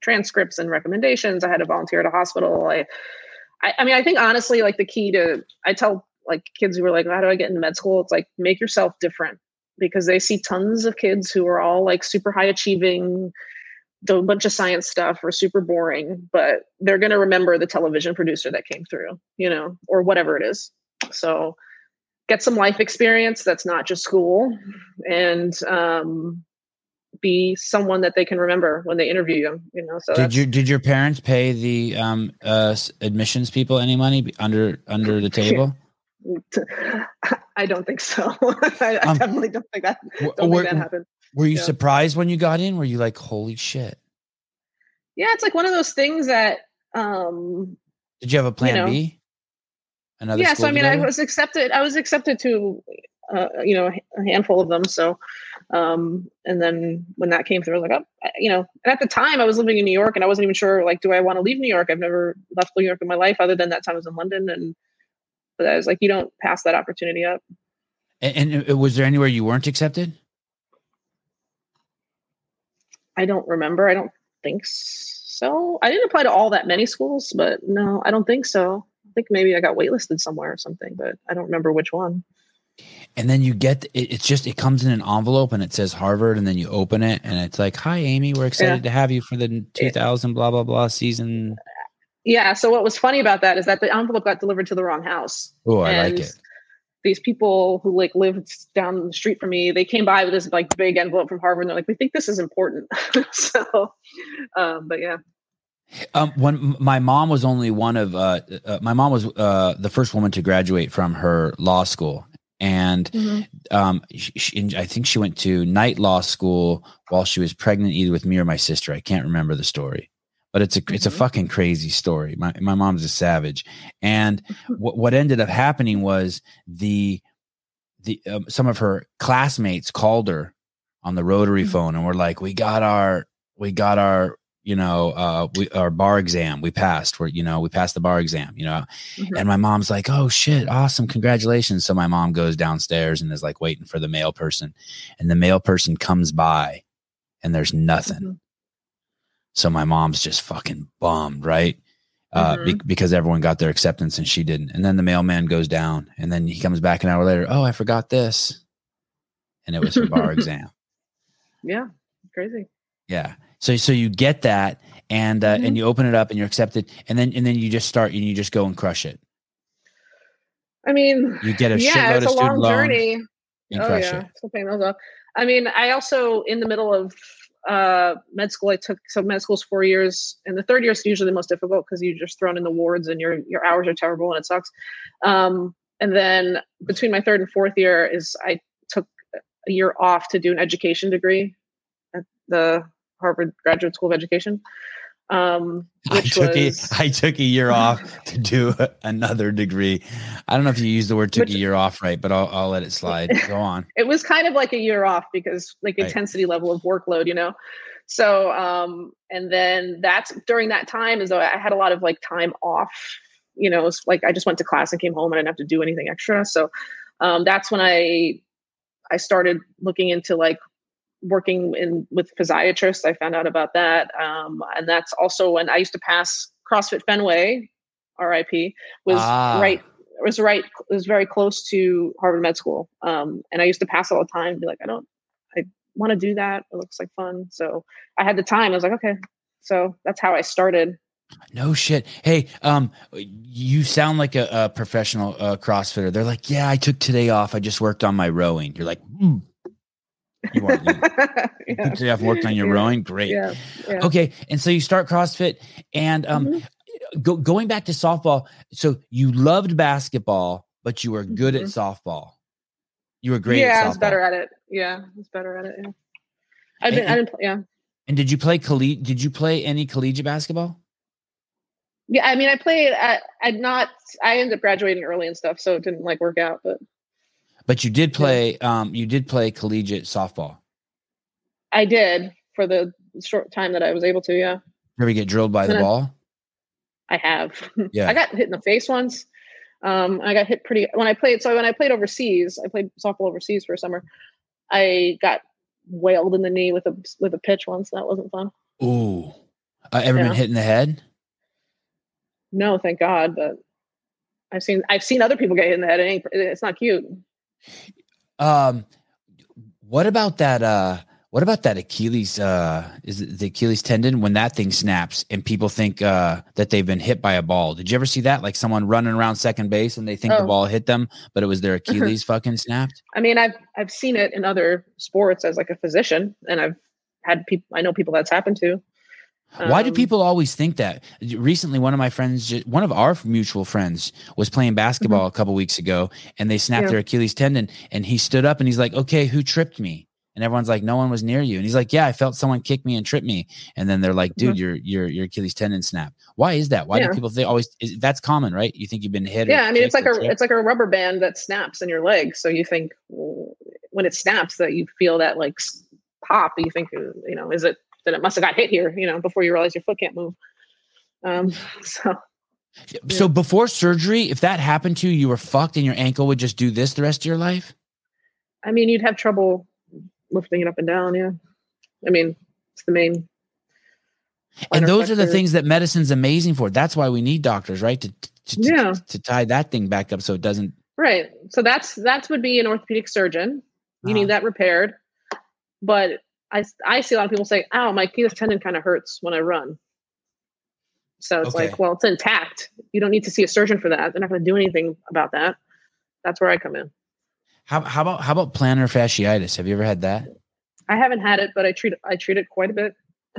transcripts and recommendations. I had to volunteer at a hospital. I think honestly, like the key to, I tell like kids who were like, how do I get into med school? It's like, make yourself different, because they see tons of kids who are all like super high achieving, do a bunch of science stuff, or super boring, but they're going to remember the television producer that came through, or whatever it is. So get some life experience that's not just school, and be someone that they can remember when they interview you. So did your parents pay the admissions people any money under the table? I don't think so. I definitely don't think that. Don't think that happened. Were you surprised when you got in? Were you like, holy shit? Yeah, it's like one of those things that Did you have a plan B? Another yeah. So, I mean, together? I was accepted to, a handful of them. So, and then when that came through, I was like, oh, and at the time I was living in New York and I wasn't even sure, like, do I want to leave New York? I've never left New York in my life other than that time I was in London. But I was like, you don't pass that opportunity up. And was there anywhere you weren't accepted? I don't remember. I don't think so. I didn't apply to all that many schools, but no, I don't think so. I think maybe I got waitlisted somewhere or something, but I don't remember which one. And then you get, it comes in an envelope and it says Harvard, and then you open it and it's like, hi, Amy, we're excited to have you for the 2000 blah, blah, blah season. Yeah. So what was funny about that is that the envelope got delivered to the wrong house. Oh, I like it. These people who like lived down the street from me, they came by with this like big envelope from Harvard and they're like, we think this is important. So, but yeah. When my mom was only one of, my mom was, the first woman to graduate from her law school. And, I think she went to night law school while she was pregnant, either with me or my sister. I can't remember the story, but it's a fucking crazy story. My mom's a savage. And what ended up happening was some of her classmates called her on the rotary phone and were like, our bar exam, we passed. We passed the bar exam, and my mom's like, oh shit, awesome, congratulations. So my mom goes downstairs and is like waiting for the mail person, and the mail person comes by and there's nothing. So my mom's just fucking bummed, right? Because everyone got their acceptance and she didn't. And then the mailman goes down and then he comes back an hour later. Oh, I forgot this. And it was her bar exam. Yeah. Crazy. Yeah. So you get that and you open it up and you're accepted, and then you just start and you just go and crush it. I mean, you get a shitload of student loans. It's a long journey. Oh yeah. Still paying those off. I mean, I also, in the middle of med school, med school's 4 years, and the third year is usually the most difficult because you're just thrown in the wards and your hours are terrible and it sucks. And then between my third and fourth year is I took a year off to do an education degree at the Harvard Graduate School of Education. I took a year off to do another degree. I don't know if you use the word took a year off right, but I'll let it slide. Go on. It was kind of like a year off because like intensity level of workload, So and then that's during that time is though I had a lot of like time off, it's like I just went to class and came home and I didn't have to do anything extra. So that's when I started looking into like working with physiatrists. I found out about that. And that's also when I used to pass CrossFit Fenway, RIP, was very close to Harvard Med School. And I used to pass all the time and be like, I want to do that. It looks like fun. So I had the time. I was like, okay. So that's how I started. No shit. Hey, you sound like a professional CrossFitter. They're like, yeah, I took today off. I just worked on my rowing. You're like, You weren't. So you have worked on your rowing. Great. Yeah. Yeah. Okay. And so you start CrossFit and going back to softball. So you loved basketball, but you were good at softball. You were great at softball. Yeah, I was better at it. Yeah, I was better at it. Yeah. And did you play did you play any collegiate basketball? Yeah, I mean, I played I ended up graduating early and stuff, so it didn't like work out, But you did play. You did play collegiate softball. I did for the short time that I was able to. Yeah. You ever get drilled by the ball? I have. Yeah. I got hit in the face once. I got hit pretty when I played. So when I played overseas, I played softball overseas for a summer. I got whaled in the knee with a pitch once. That wasn't fun. Ooh. Ever been hit in the head? No, thank God. But I've seen other people get hit in the head. It's not cute. What about that Achilles, is it the Achilles tendon when that thing snaps and people think, that they've been hit by a ball? Did you ever see that? Like someone running around second base and they think the ball hit them, but it was their Achilles fucking snapped. I mean, I've seen it in other sports as like a physician, and I've had I know people that's happened to. Why do people always think that? Recently, one of our mutual friends was playing basketball a couple weeks ago, and they snapped their Achilles tendon, and he stood up and he's like, okay, who tripped me? And everyone's like, no one was near you. And he's like, yeah, I felt someone kick me and trip me. And then they're like, dude, your Achilles tendon snapped. Why is that? Why do people think that's common, right? You think you've been hit. Yeah. I mean, it's like a rubber band that snaps in your leg. So you think when it snaps that you feel that like pop, you think, you know, is it, then it must've got hit here, you know, before you realize your foot can't move. So before surgery, if that happened to you, you were fucked and your ankle would just do this the rest of your life. I mean, you'd have trouble lifting it up and down. Yeah. I mean, it's the main. And those are the things that medicine's amazing for. That's why we need doctors, right? To tie that thing back up. So it doesn't. Right. So that's would be an orthopedic surgeon. You need that repaired. But I see a lot of people say, "Ow, my Achilles tendon kind of hurts when I run." So it's like, well, it's intact. You don't need to see a surgeon for that. They're not going to do anything about that. That's where I come in. How about plantar fasciitis? Have you ever had that? I haven't had it, but I treat it quite a bit.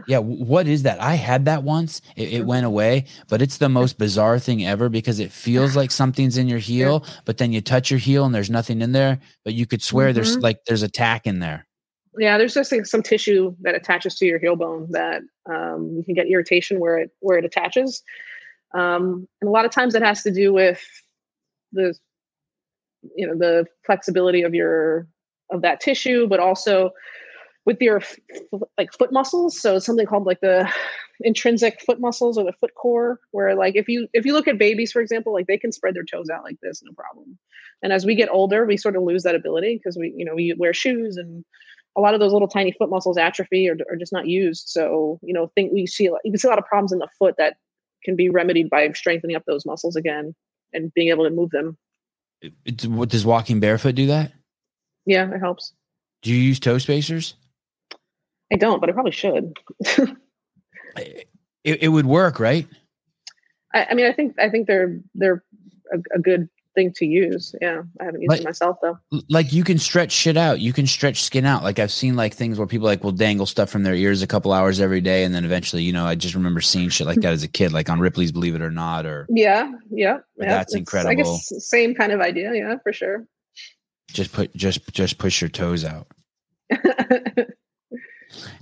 Yeah. What is that? I had that once. It went away, but it's the most bizarre thing ever because it feels like something's in your heel, but then you touch your heel and there's nothing in there, but you could swear there's a tack in there. Yeah. There's just like some tissue that attaches to your heel bone that you can get irritation where it attaches. And a lot of times it has to do with the flexibility of that tissue, but also with your like foot muscles. So something called like the intrinsic foot muscles or the foot core, where like, if you look at babies, for example, like they can spread their toes out like this, no problem. And as we get older, we sort of lose that ability because we wear shoes and a lot of those little tiny foot muscles atrophy or are just not used. So, you can see a lot of problems in the foot that can be remedied by strengthening up those muscles again and being able to move them. Does walking barefoot do that? Yeah, it helps. Do you use toe spacers? I don't, but I probably should. it would work, right? I mean, I think they're a good thing to use. Yeah, I haven't used it myself though. Like you can stretch shit out, you can stretch skin out. Like I've seen like things where people like will dangle stuff from their ears a couple hours every day, and then eventually, I just remember seeing shit like that as a kid, like on Ripley's Believe It or Not, or that's incredible. I guess same kind of idea, yeah, for sure. Just push your toes out.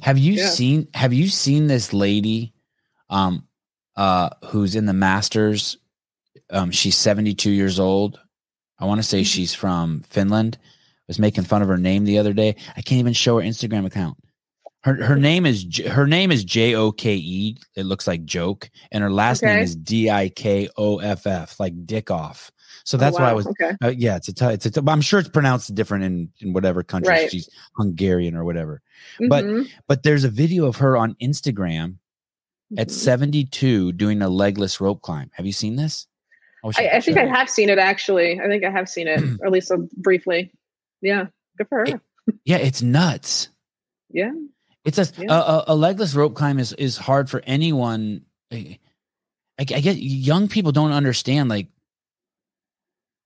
Have you seen this lady who's in the Masters? She's 72 years old. I want to say she's from Finland. I was making fun of her name the other day. I can't even show her Instagram account. Her name is Joke. It looks like joke. And her last name is Dikoff, like Dikoff. So that's why I was, I'm sure it's pronounced different in whatever country she's Hungarian or whatever, but there's a video of her on Instagram at 72 doing a legless rope climb. Have you seen this? I think I have seen it actually. I think I have seen it, or at least briefly. Yeah. Good for her. It's nuts. Yeah. It's a legless rope climb is hard for anyone. I guess young people don't understand. Like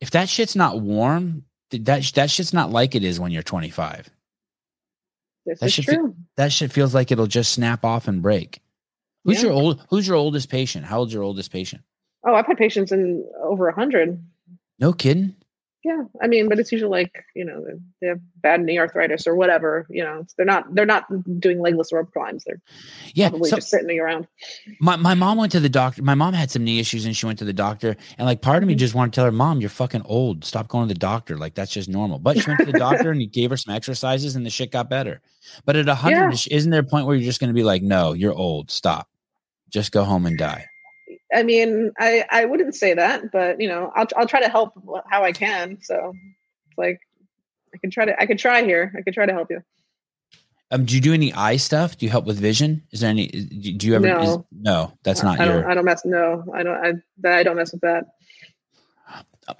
if that shit's not warm, that shit's not like it is when you're 25. That shit feels like it'll just snap off and break. Who's your oldest patient? How old's your oldest patient? Oh, I've had patients in over 100. No kidding. Yeah. I mean, but it's usually like, they have bad knee arthritis or whatever, they're not doing legless rope climbs. They're probably just sitting around. My mom went to the doctor. My mom had some knee issues and she went to the doctor. And like, part of me just want to tell her, Mom, you're fucking old. Stop going to the doctor. Like that's just normal. But she went to the doctor and he gave her some exercises and the shit got better. But at 100, isn't there a point where you're just going to be like, no, you're old. Stop. Just go home and die. I mean, I wouldn't say that, but I'll try to help how I can. So it's like, I could try to help you. Do you do any eye stuff? Do you help with vision? Is there any, do you ever, no, that's not I don't mess with that.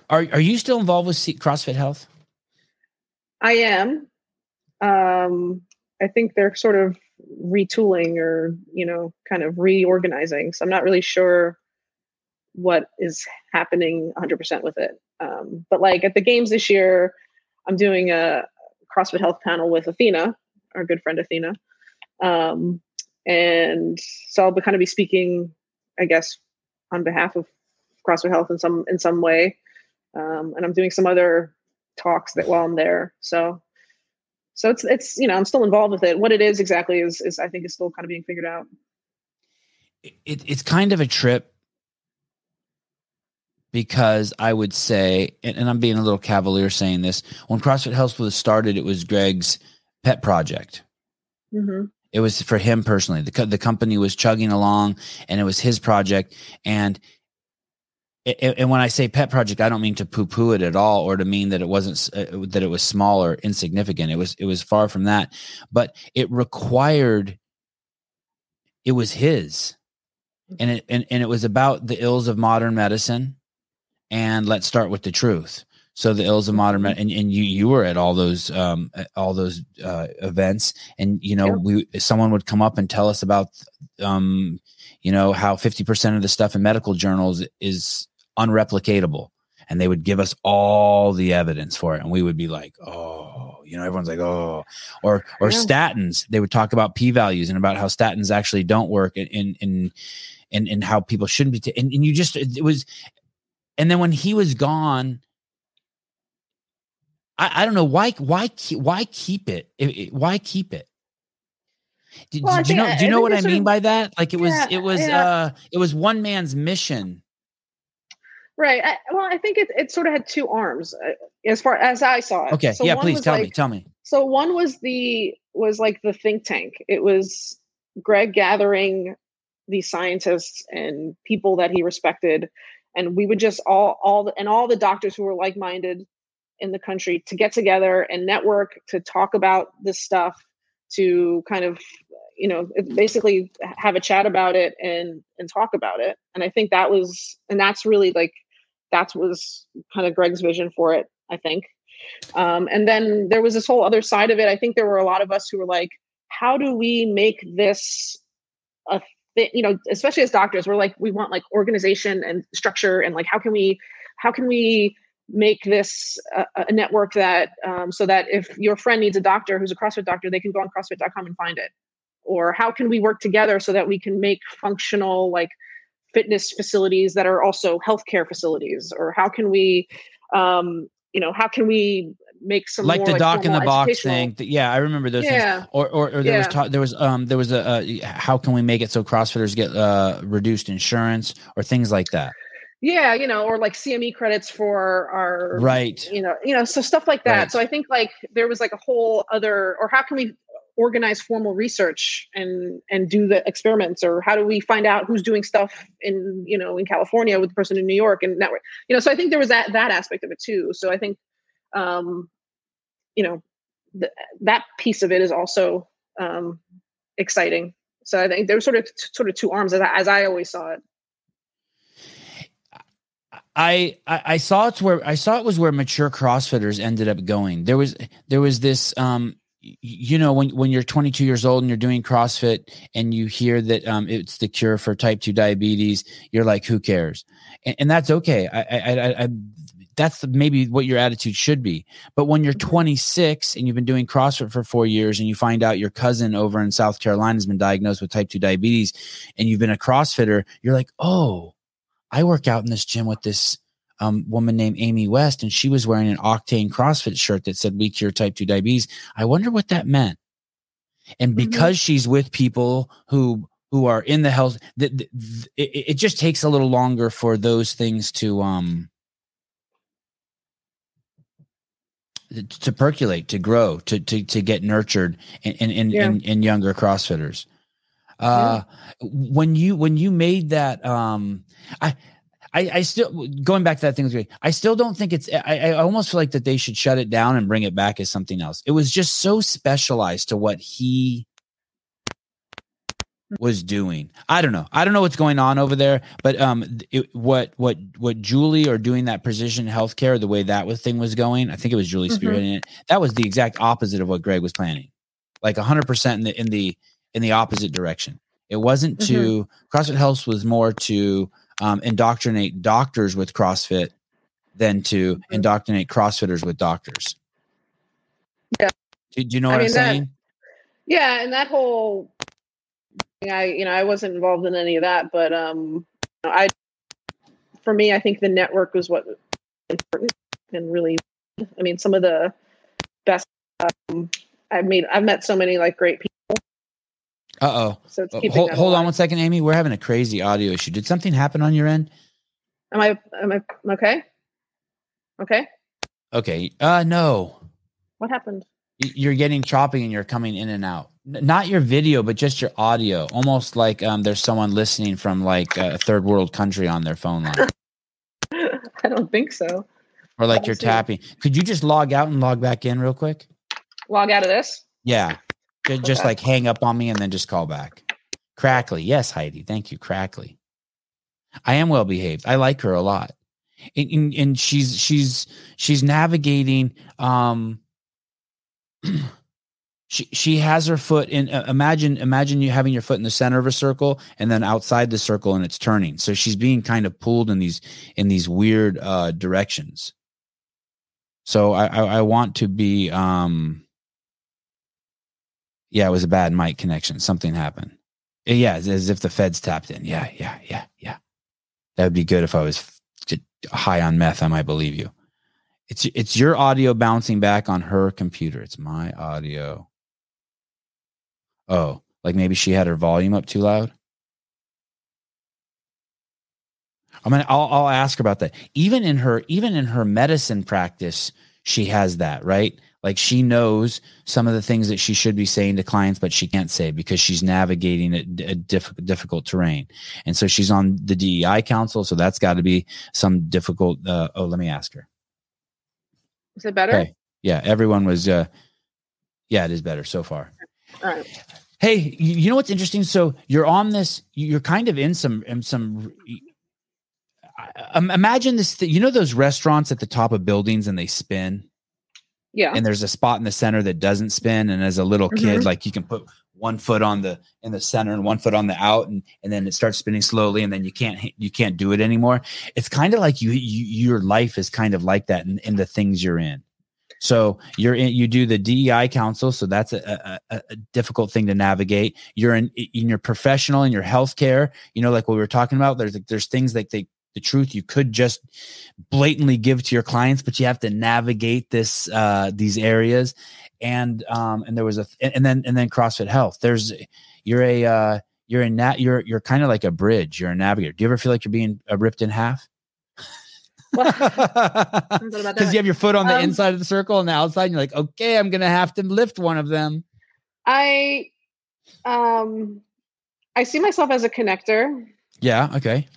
Are you still involved with CrossFit Health? I am. I think they're sort of retooling or, kind of reorganizing. So I'm not really sure what is happening 100% with it. But like at the games this year, I'm doing a CrossFit Health panel with Athena, our good friend Athena. And so I'll kind of be speaking, I guess, on behalf of CrossFit Health in some way. And I'm doing some other talks that while I'm there. So So it's, you know, I'm still involved with it. What it is exactly is I think is still kind of being figured out. It's kind of a trip because I would say, and I'm being a little cavalier saying this, when CrossFit Health was started, it was Greg's pet project. Mm-hmm. It was for him personally. The company was chugging along and it was his project. And when I say pet project, I don't mean to poo-poo it at all or to mean that it wasn't, that it was small or insignificant. It was far from that, but it was his, and it was about the ills of modern medicine. And let's start with the truth. So the ills of modern medicine, and you were at all those events, and you know, someone would come up and tell us about, you know, how 50% of the stuff in medical journals is unreplicatable, and they would give us all the evidence for it, and we would be like, oh, you know, everyone's like, oh, or statins. They would talk about p-values and about how statins actually don't work, and how people shouldn't be. And then when he was gone. I don't know why keep it? Why keep it? Do you know what I mean by that? Like it was one man's mission. Right. I think it sort of had two arms as far as I saw it. Okay. So yeah, please tell me. So one was like the think tank. It was Greg gathering the scientists and people that he respected. And we would just all the doctors who were like-minded in the country to get together and network, to talk about this stuff, to kind of, you know, basically have a chat about it and talk about it. And I think that was kind of Greg's vision for it, I think. And then there was this whole other side of it. I think there were a lot of us who were like, how do we make this a thing? You know, especially as doctors, we're like, we want like organization and structure, and like, how can we make this a network that so that if your friend needs a doctor who's a CrossFit doctor, they can go on CrossFit.com and find it. Or how can we work together so that we can make functional like fitness facilities that are also healthcare facilities? Or how can we, how can we make some like more, the doc in the box thing? Yeah, I remember those things. Or there was how can we make it so CrossFitters get reduced insurance or things like that? Yeah, you know, or like CME credits for our, right, you know, so stuff like that. Right. So I think like there was like a whole other, or how can we organize formal research and do the experiments, or how do we find out who's doing stuff in, you know, in California with the person in New York and network, you know, so I think there was that aspect of it too. So I think, you know, that piece of it is also exciting. So I think there was sort of two arms as I always saw it. I saw it was where mature CrossFitters ended up going. There was this, you know, when you're 22 years old and you're doing CrossFit and you hear that it's the cure for type 2 diabetes, you're like, who cares? And that's okay. I that's maybe what your attitude should be. But when you're 26 and you've been doing CrossFit for 4 years and you find out your cousin over in South Carolina has been diagnosed with type 2 diabetes and you've been a CrossFitter, you're like, oh, I work out in this gym with this woman named Amy West, and she was wearing an Octane CrossFit shirt that said, we cure type 2 diabetes. I wonder what that meant. And because she's with people who are in the health, it just takes a little longer for those things to percolate, to grow, to get nurtured in younger CrossFitters. When you made that, I still going back to that thing. I still don't think it's, I almost feel like that they should shut it down and bring it back as something else. It was just so specialized to what he was doing. I don't know what's going on over there, but, what Julie or doing that precision healthcare, the way that thing was going, I think it was Julie spearheading it. That was the exact opposite of what Greg was planning. Like 100% in the opposite direction. It wasn't to CrossFit Health was more to indoctrinate doctors with CrossFit than to indoctrinate CrossFitters with doctors. Yeah. Do you know what I'm saying? Yeah. And that whole thing, I wasn't involved in any of that, but for me, I think the network was what was important and really, I mean, some of the best I mean, I've met so many like great people. So it's keeping that hold on one second, Amy. We're having a crazy audio issue. Did something happen on your end? Am I okay? Okay. No. What happened? You're getting choppy and you're coming in and out. Not your video, but just your audio. Almost like there's someone listening from like a third world country on their phone line. I don't think so. Or like you're tapping. Could you just log out and log back in real quick? Log out of this? Yeah. Just like hang up on me and then just call back. Crackly. Yes, Heidi. Thank you. Crackly. I am well behaved. I like her a lot. And she's navigating, she has her foot in, imagine you having your foot in the center of a circle and then outside the circle and it's turning. So she's being kind of pulled in these weird, directions. So I want to be, yeah, it was a bad mic connection. Something happened. Yeah. As if the feds tapped in. Yeah. That would be good if I was high on meth. I might believe you. It's your audio bouncing back on her computer. It's my audio. Oh, like maybe she had her volume up too loud. I'll ask her about that. Even in her medicine practice, she has that, right? Like she knows some of the things that she should be saying to clients, but she can't say because she's navigating a difficult terrain. And so she's on the DEI council. So that's got to be some difficult. Oh, let me ask her. Is it better? Hey, yeah. Everyone was. Yeah, it is better so far. All right. Hey, you know what's interesting? So you're on this, you're kind of in some. Imagine this. You know, those restaurants at the top of buildings and they spin. Yeah. And there's a spot in the center that doesn't spin. And as a little kid, like you can put one foot on the, in the center and one foot on the out. And then it starts spinning slowly. And then you can't do it anymore. It's kind of like your life is kind of like that in the things you're in. So you do the DEI council. So that's a difficult thing to navigate. You're in your professional and your healthcare, you know, like what we were talking about, there's things like the truth you could just blatantly give to your clients, but you have to navigate this, these areas. And there was and then CrossFit Health, you're kind of like a bridge. You're a navigator. Do you ever feel like you're being ripped in half? Well, cause you have your foot on the inside of the circle and the outside and you're like, okay, I'm going to have to lift one of them. I see myself as a connector. Yeah. Okay.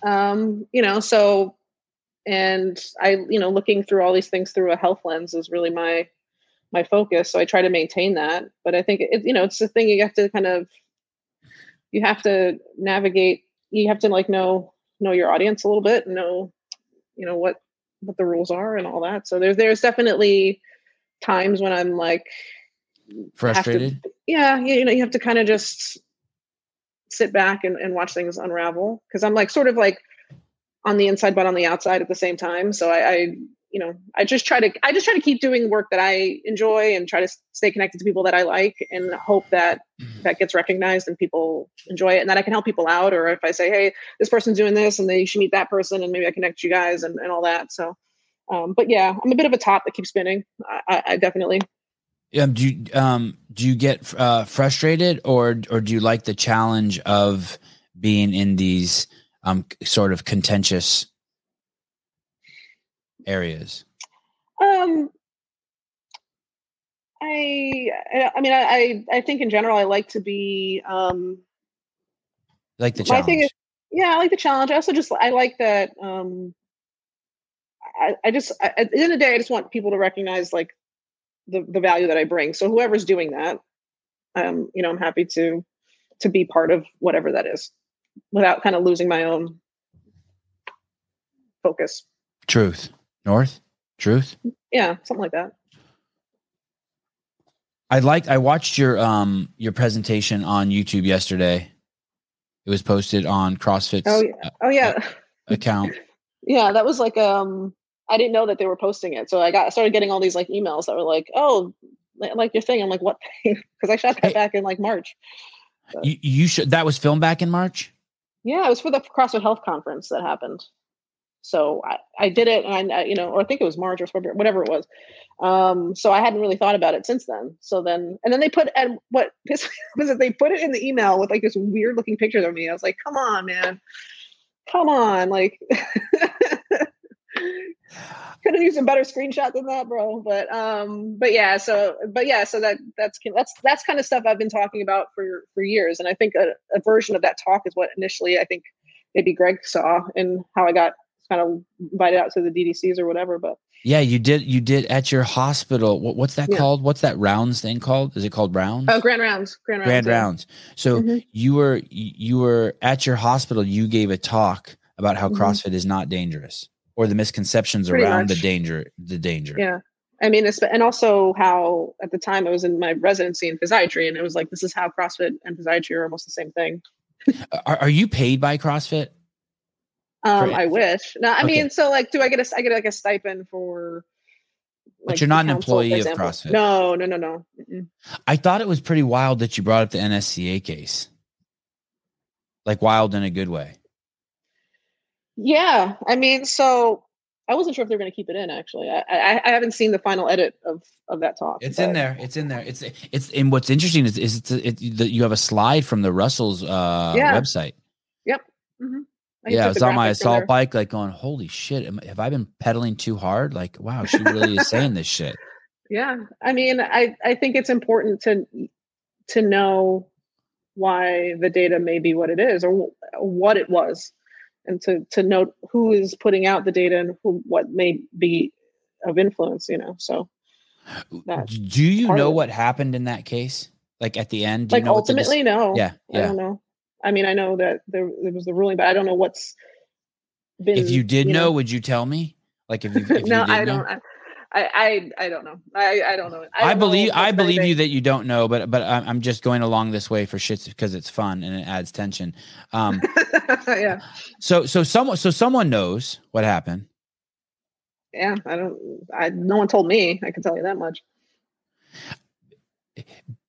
You know, so, and I, you know, looking through all these things through a health lens is really my focus. So I try to maintain that, but I think it, you know, it's the thing you have to you have to navigate, you have to like know your audience a little bit and know, you know, what the rules are and all that. So there's definitely times when I'm like frustrated. You have to kind of just sit back and watch things unravel. Cause I'm like, sort of like on the inside, but on the outside at the same time. So I just try to keep doing work that I enjoy and try to stay connected to people that I like and hope that that gets recognized and people enjoy it and that I can help people out. Or if I say, hey, this person's doing this and they should meet that person and maybe I connect you guys and all that. So, but yeah, I'm a bit of a top that keeps spinning. I definitely. Do you get frustrated or do you like the challenge of being in these sort of contentious areas? I think in general I like to be like the challenge. I like the challenge. I also I like that. I at the end of the day I just want people to recognize like the value that I bring. So whoever's doing that, you know, I'm happy to be part of whatever that is without kind of losing my own focus. Truth. Yeah. Something like that. I watched your presentation on YouTube yesterday. It was posted on CrossFit's account. Yeah. That was like, I didn't know that they were posting it. So I started getting all these like emails that were like, oh, like your thing. I'm like, what thing? Because I shot that back in like March. So. You should, that was filmed back in March? Yeah, it was for the CrossFit Health Conference that happened. So I did it, and I think it was March or February, whatever it was. So I hadn't really thought about it since then. So then they put, and what pissed me was that they put it in the email with like this weird looking picture of me. I was like, come on, man. Come on. Like, could have used a better screenshot than that, bro. But yeah, so that's kind of stuff I've been talking about for years. And I think a version of that talk is what initially I think maybe Greg saw and how I got kind of invited out to the DDCs or whatever. But yeah, you did at your hospital. What's that called? What's that rounds thing called? Is it called rounds? Oh, grand rounds. So you were at your hospital. You gave a talk about how CrossFit is not dangerous, or the misconceptions pretty around much the danger. Yeah. I mean, and also how at the time I was in my residency in physiatry, and it was like, this is how CrossFit and physiatry are almost the same thing. Are you paid by CrossFit? I wish. No, I mean, so like, do I get like a stipend for, like, but you're not an employee of CrossFit. No. Mm-mm. I thought it was pretty wild that you brought up the NSCA case. Like, wild in a good way. Yeah. I mean, so I wasn't sure if they were going to keep it in, actually. I haven't seen the final edit of that talk. It's in there. It's and what's interesting is you have a slide from the Russell's website. Yep. Mm-hmm. Yeah, I was on my assault bike, like going, holy shit, have I been pedaling too hard? Like, wow, she really is saying this shit. Yeah. I mean, I think it's important to know why the data may be what it is or what it was, and to note who is putting out the data and what may be of influence, you know, so. Do you know what happened in that case? Like at the end? Do you know ultimately, no. Yeah. I don't know. I mean, I know that there was the ruling, but I don't know what's been. If you did know, would you tell me? Like, if no, you I don't. Know? I don't know. I don't know. I believe you that you don't know, but I'm just going along this way for shits because it's fun and it adds tension. Yeah. So someone knows what happened. Yeah, no one told me. I can tell you that much.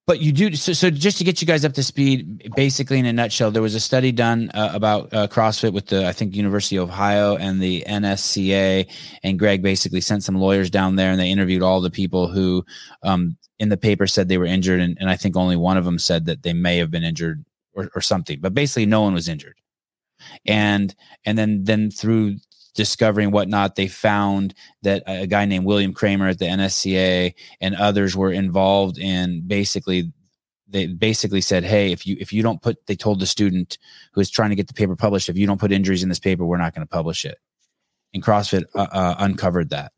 But you do. So just to get you guys up to speed, basically in a nutshell, there was a study done about CrossFit with the, I think, University of Ohio and the NSCA. And Greg basically sent some lawyers down there, and they interviewed all the people who in the paper said they were injured. And I think only one of them said that they may have been injured or something. But basically no one was injured. And then through discovery and whatnot, they found that a guy named William Kramer at the NSCA and others were involved in basically said, hey, if you don't put, they told the student who was trying to get the paper published, if you don't put injuries in this paper, we're not going to publish it. And CrossFit uncovered that.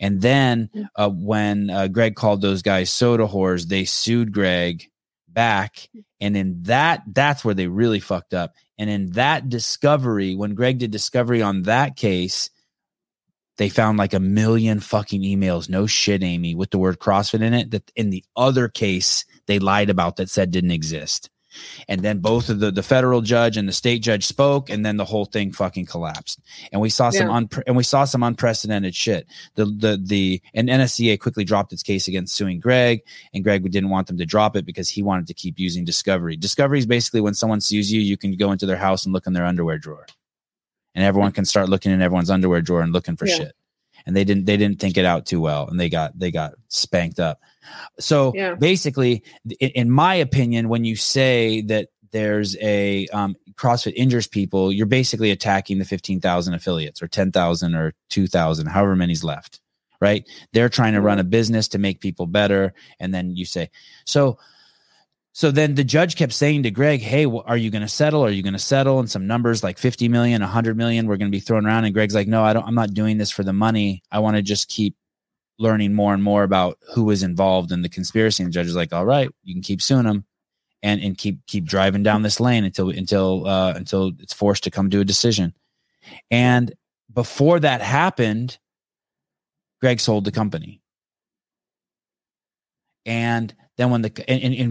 And then when Greg called those guys soda whores, they sued Greg back. And in that's where they really fucked up. And in that discovery, when Greg did discovery on that case, they found like 1 million fucking emails, no shit, Amy, with the word CrossFit in it, that in the other case they lied about that said didn't exist. And then both of the federal judge and the state judge spoke, and then the whole thing fucking collapsed. And we saw some unprecedented shit. And NSCA quickly dropped its case against suing Greg, and Greg didn't want them to drop it because he wanted to keep using discovery. Discovery is basically when someone sues you, you can go into their house and look in their underwear drawer, and everyone can start looking in everyone's underwear drawer and looking for shit. And they didn't think it out too well, and they got spanked up. So basically, in my opinion, when you say that there's a CrossFit injures people, you're basically attacking the 15,000 affiliates or 10,000 or 2,000, however many's left, right? They're trying to run a business to make people better. And then you say, so then the judge kept saying to Greg, hey, are you going to settle? Are you going to settle? And some numbers like 50 million, 100 million, we're going to be thrown around. And Greg's like, no, I'm not doing this for the money. I want to just keep learning more and more about who was involved in the conspiracy. And the judge is like, all right, you can keep suing them and keep driving down this lane until it's forced to come to a decision. And before that happened, Greg sold the company. And then when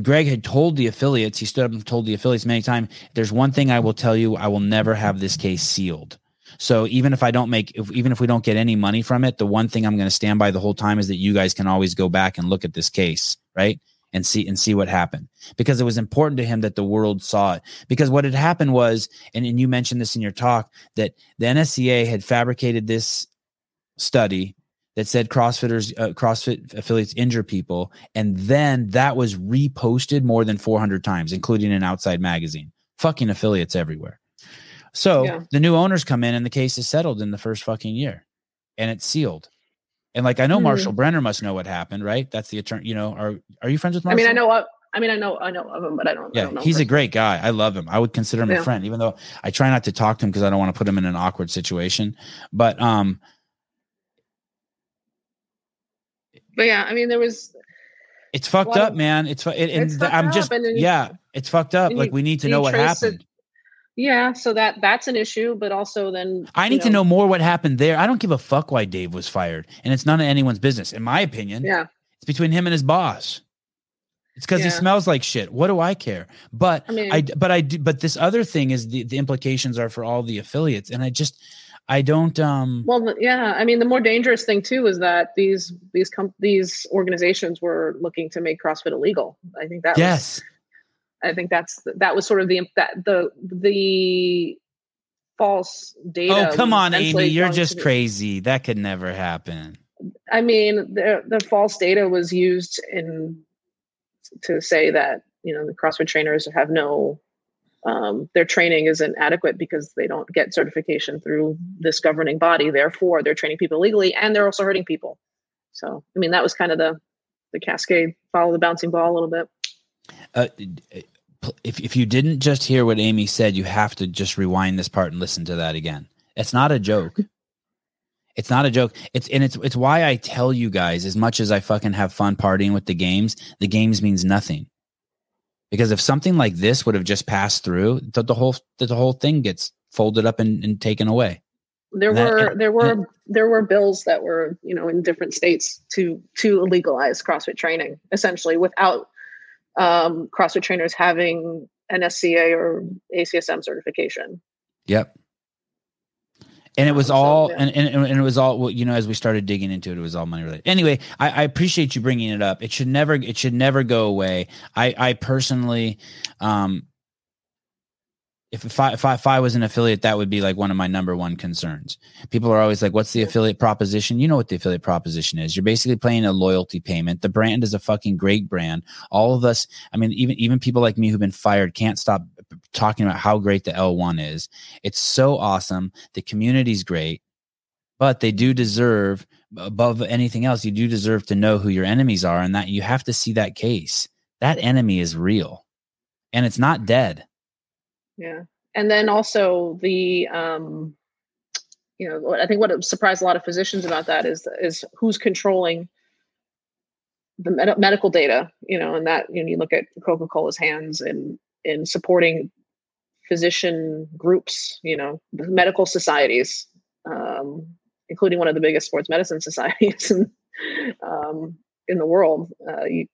Greg had told the affiliates, he stood up and told the affiliates many times, there's one thing I will tell you, I will never have this case sealed. So even if even if we don't get any money from it, the one thing I'm going to stand by the whole time is that you guys can always go back and look at this case, right? and see what happened, because it was important to him that the world saw it. Because what had happened was, and you mentioned this in your talk, that the NSCA had fabricated this study that said CrossFit affiliates injure people. And then that was reposted more than 400 times, including an outside magazine. Fucking affiliates everywhere. So the new owners come in and the case is settled in the first fucking year, and it's sealed. And like, I know Marshall Brenner must know what happened, right? That's the attorney, you know. Are you friends with Marshall? I know of him, but I don't know. He's a great guy. I love him. I would consider him a friend, even though I try not to talk to him because I don't want to put him in an awkward situation. But yeah, I mean, there was. It's fucked up, man. It's fucked up. Like, we need to know what happened. Yeah, so that's an issue, but also then I need to know more what happened there. I don't give a fuck why Dave was fired, and it's none of anyone's business, in my opinion. Yeah, it's between him and his boss. It's because he smells like shit. What do I care? But I do, but this other thing is the implications are for all the affiliates, and I don't. Well, yeah, I mean, the more dangerous thing too is that these organizations were looking to make CrossFit illegal. I think that was. I think that was sort of the false data. Oh, come on, Amy, you're just crazy. That could never happen. I mean, the false data was used to say that, you know, the CrossFit trainers have no their training isn't adequate because they don't get certification through this governing body. Therefore, they're training people illegally, and they're also hurting people. So, I mean, that was kind of the cascade, follow the bouncing ball a little bit. If you didn't just hear what Amy said, you have to just rewind this part and listen to that again. It's not a joke. It's not a joke. It's why I tell you guys, as much as I fucking have fun partying with the games means nothing. Because if something like this would have just passed through, the whole thing gets folded up and taken away. There were bills that were, you know, in different states to legalize CrossFit training, essentially without CrossFit trainers having an NSCA or ACSM certification. Yep. And it was all, and it was all, well, you know, as we started digging into it, it was all money related. Anyway, I appreciate you bringing it up. It should never go away. I personally, if I was an affiliate, that would be like one of my number one concerns. People are always like, what's the affiliate proposition? You know what the affiliate proposition is. You're basically paying a loyalty payment. The brand is a fucking great brand. All of us, I mean, even people like me who've been fired can't stop talking about how great the L1 is. It's so awesome. The community's great, but they do deserve, above anything else, you do deserve to know who your enemies are, and that you have to see that case. That enemy is real, and it's not dead. Yeah. And then also the, you know, I think what surprised a lot of physicians about that is who's controlling the medical data, you know, and that, you know, you look at Coca-Cola's hands in supporting physician groups, you know, the medical societies, including one of the biggest sports medicine societies in the world. You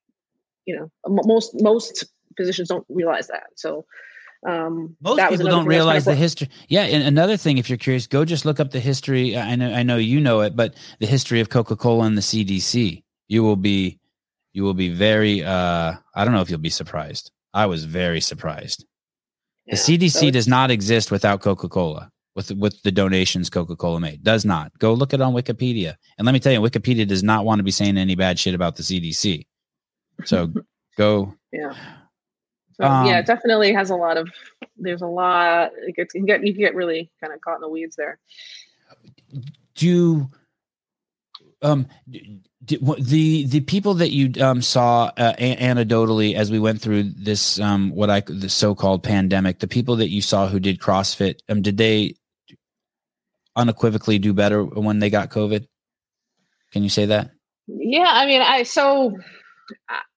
know, most physicians don't realize that. So, most people don't realize the history. Yeah. And another thing, if you're curious, go just look up the history. I know you know it, but the history of Coca-Cola and the CDC, you will be very, I don't know if you'll be surprised. I was very surprised. Yeah, the CDC does not exist without Coca-Cola, with the donations Coca-Cola made. Does not. Go look it on Wikipedia. And let me tell you, Wikipedia does not want to be saying any bad shit about the CDC. So go. Yeah. So, yeah, it definitely has there's a lot, you can get really kind of caught in the weeds there. The people that you saw anecdotally as we went through this, the so-called pandemic, the people that you saw who did CrossFit, did they unequivocally do better when they got COVID? Can you say that? Yeah. I mean,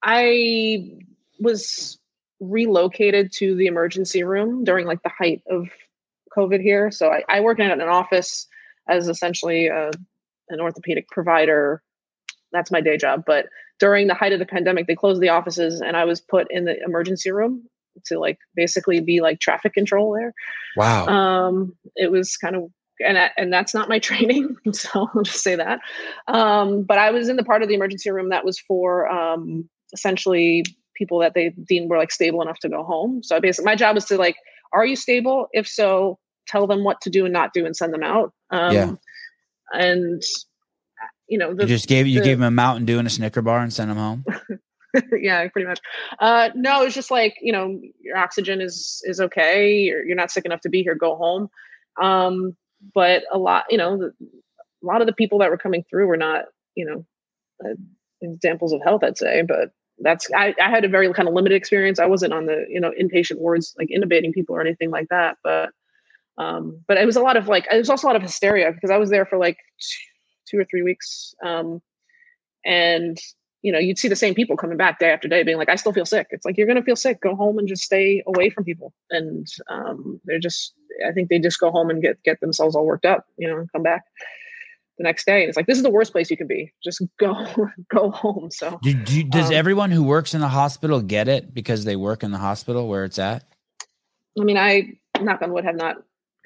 I was relocated to the emergency room during like the height of COVID here. So I work in an office as essentially an orthopedic provider. That's my day job. But during the height of the pandemic, they closed the offices and I was put in the emergency room to like basically be like traffic control there. Wow. It was kind of and that's not my training, so I'll just say that. But I was in the part of the emergency room that was for essentially people that they deemed were like stable enough to go home. So basically, my job was to like, are you stable? If so, tell them what to do and not do, and send them out. And you know, you gave them a Mountain Dew and a Snicker bar and sent them home. Yeah, pretty much. No, it's just like, you know, your oxygen is okay. You're not sick enough to be here. Go home. But a lot, you know, a lot of the people that were coming through were not, you know, examples of health, I'd say. But that's, I had a very kind of limited experience. I wasn't on the, you know, inpatient wards, like intubating people or anything like that. But it was a lot of like, it was also a lot of hysteria because I was there for like 2 or 3 weeks. And you know, you'd see the same people coming back day after day being like, I still feel sick. It's like, you're going to feel sick. Go home and just stay away from people. And they're just, I think they just go home and get themselves all worked up, you know, and come back the next day. And it's like, this is the worst place you can be. Just go home. So does everyone who works in the hospital get it because they work in the hospital where it's at? I mean, I, knock on wood, have not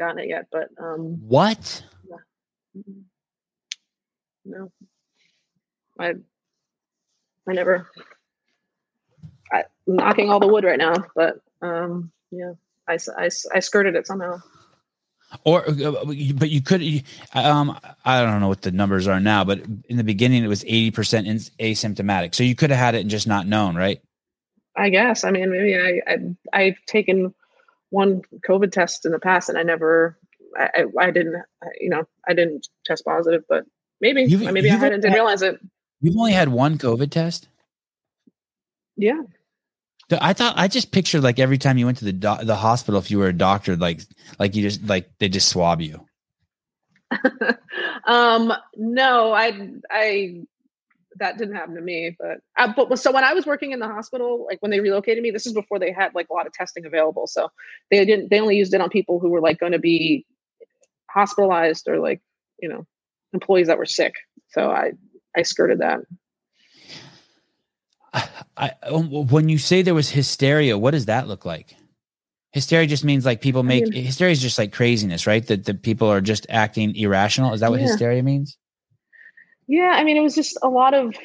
gotten it yet, but. What? Yeah. No. I never, I'm knocking all the wood right now, but yeah, I skirted it somehow. But you could, I don't know what the numbers are now, but in the beginning it was 80% asymptomatic. So you could have had it and just not known, right? I guess. I mean, maybe I've taken one COVID test in the past and I never, I didn't, you know, I didn't test positive, but maybe I didn't realize it. You've only had one COVID test? Yeah. I just pictured like every time you went to the hospital, if you were a doctor, like you just, like they just swab you. No, I that didn't happen to me, but so when I was working in the hospital, like when they relocated me, this is before they had like a lot of testing available. So they only used it on people who were like going to be hospitalized or like, you know, employees that were sick. So I skirted that. When you say there was hysteria, what does that look like? Hysteria just means like people hysteria is just like craziness, right? That the people are just acting irrational. Is that what hysteria means? Yeah. I mean, it was just a lot of,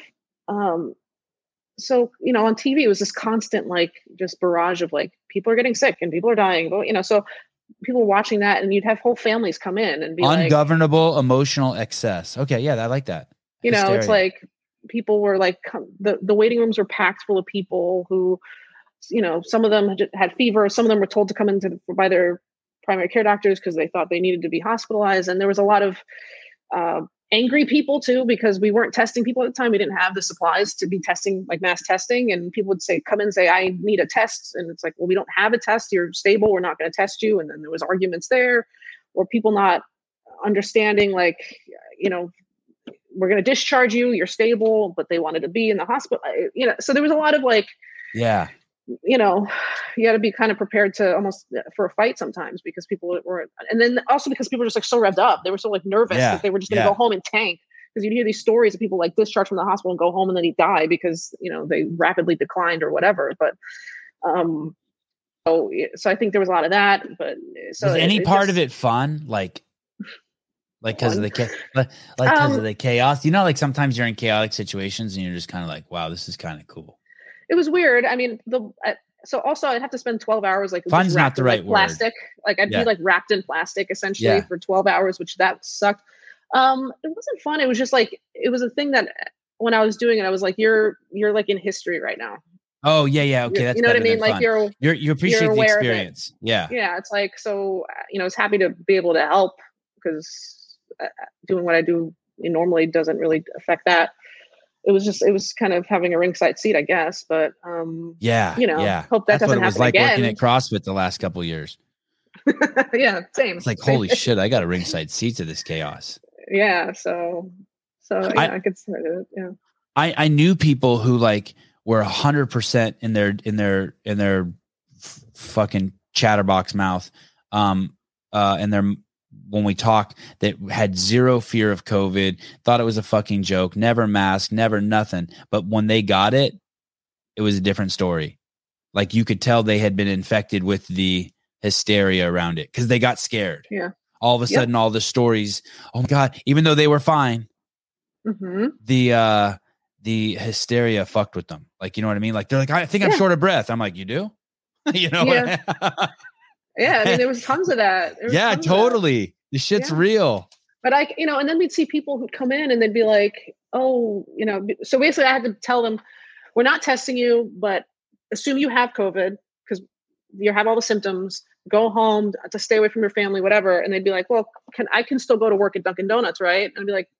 so, you know, on TV, it was this constant, like just barrage of like, people are getting sick and people are dying, but you know, so people watching that and you'd have whole families come in and be ungovernable emotional excess. Okay. Yeah. I like that. You know, hysteria. It's like people were like the waiting rooms were packed full of people who, you know, some of them had fever. Some of them were told to come by their primary care doctors because they thought they needed to be hospitalized. And there was a lot of angry people too, because we weren't testing people at the time. We didn't have the supplies to be testing, like mass testing. And people would say, come and say, I need a test. And it's like, well, we don't have a test. You're stable. We're not going to test you. And then there was arguments there, or people not understanding, like, you know, we're going to discharge you, you're stable, but they wanted to be in the hospital, you know? So there was a lot of like, yeah, you know, you got to be kind of prepared to almost for a fight sometimes because people were, and then also because people were just like so revved up. They were so like nervous that they were just going to go home and tank. Cause you'd hear these stories of people like discharged from the hospital and go home and then he'd die because, you know, they rapidly declined or whatever. But, so I think there was a lot of that, but so was any part of it fun? Like because of the chaos, you know, like sometimes you're in chaotic situations and you're just kind of like, wow, this is kind of cool. It was weird. I mean, so also I'd have to spend 12 hours, like fun's not the right word. Plastic. Like I'd be like wrapped in plastic essentially for 12 hours, which that sucked. It wasn't fun. It was just like, it was a thing that when I was doing it, I was like, you're like in history right now. Oh yeah. Yeah. Okay. That's, you know what I mean? Like you appreciate the experience. Yeah. Yeah. It's like, so, you know, I was happy to be able to help because doing what I do normally doesn't really affect that. It was kind of having a ringside seat, I guess, but hope that doesn't happen again. That's what it was like working at CrossFit the last couple of years. Yeah, same. It's like, holy shit, I got a ringside seat to this chaos. Yeah, so yeah, I could say it. Yeah, I knew people who like were 100% in their fucking chatterbox mouth, and their. When we talked, that had zero fear of COVID, thought it was a fucking joke, never mask, never nothing. But when they got it, it was a different story. Like you could tell they had been infected with the hysteria around it because they got scared. Yeah. all of a sudden, all the stories, oh my God, even though they were fine, the hysteria fucked with them. Like, you know what I mean? Like, they're like, I think I'm short of breath. I'm like, you do? You know? Yeah. I mean, there was tons of that. Yeah, totally. This shit's real. But I, you know, and then we'd see people who'd come in and they'd be like, oh, you know, so basically I had to tell them, we're not testing you, but assume you have COVID because you have all the symptoms, go home to stay away from your family, whatever. And they'd be like, well, I can still go to work at Dunkin' Donuts, right? And I'd be like,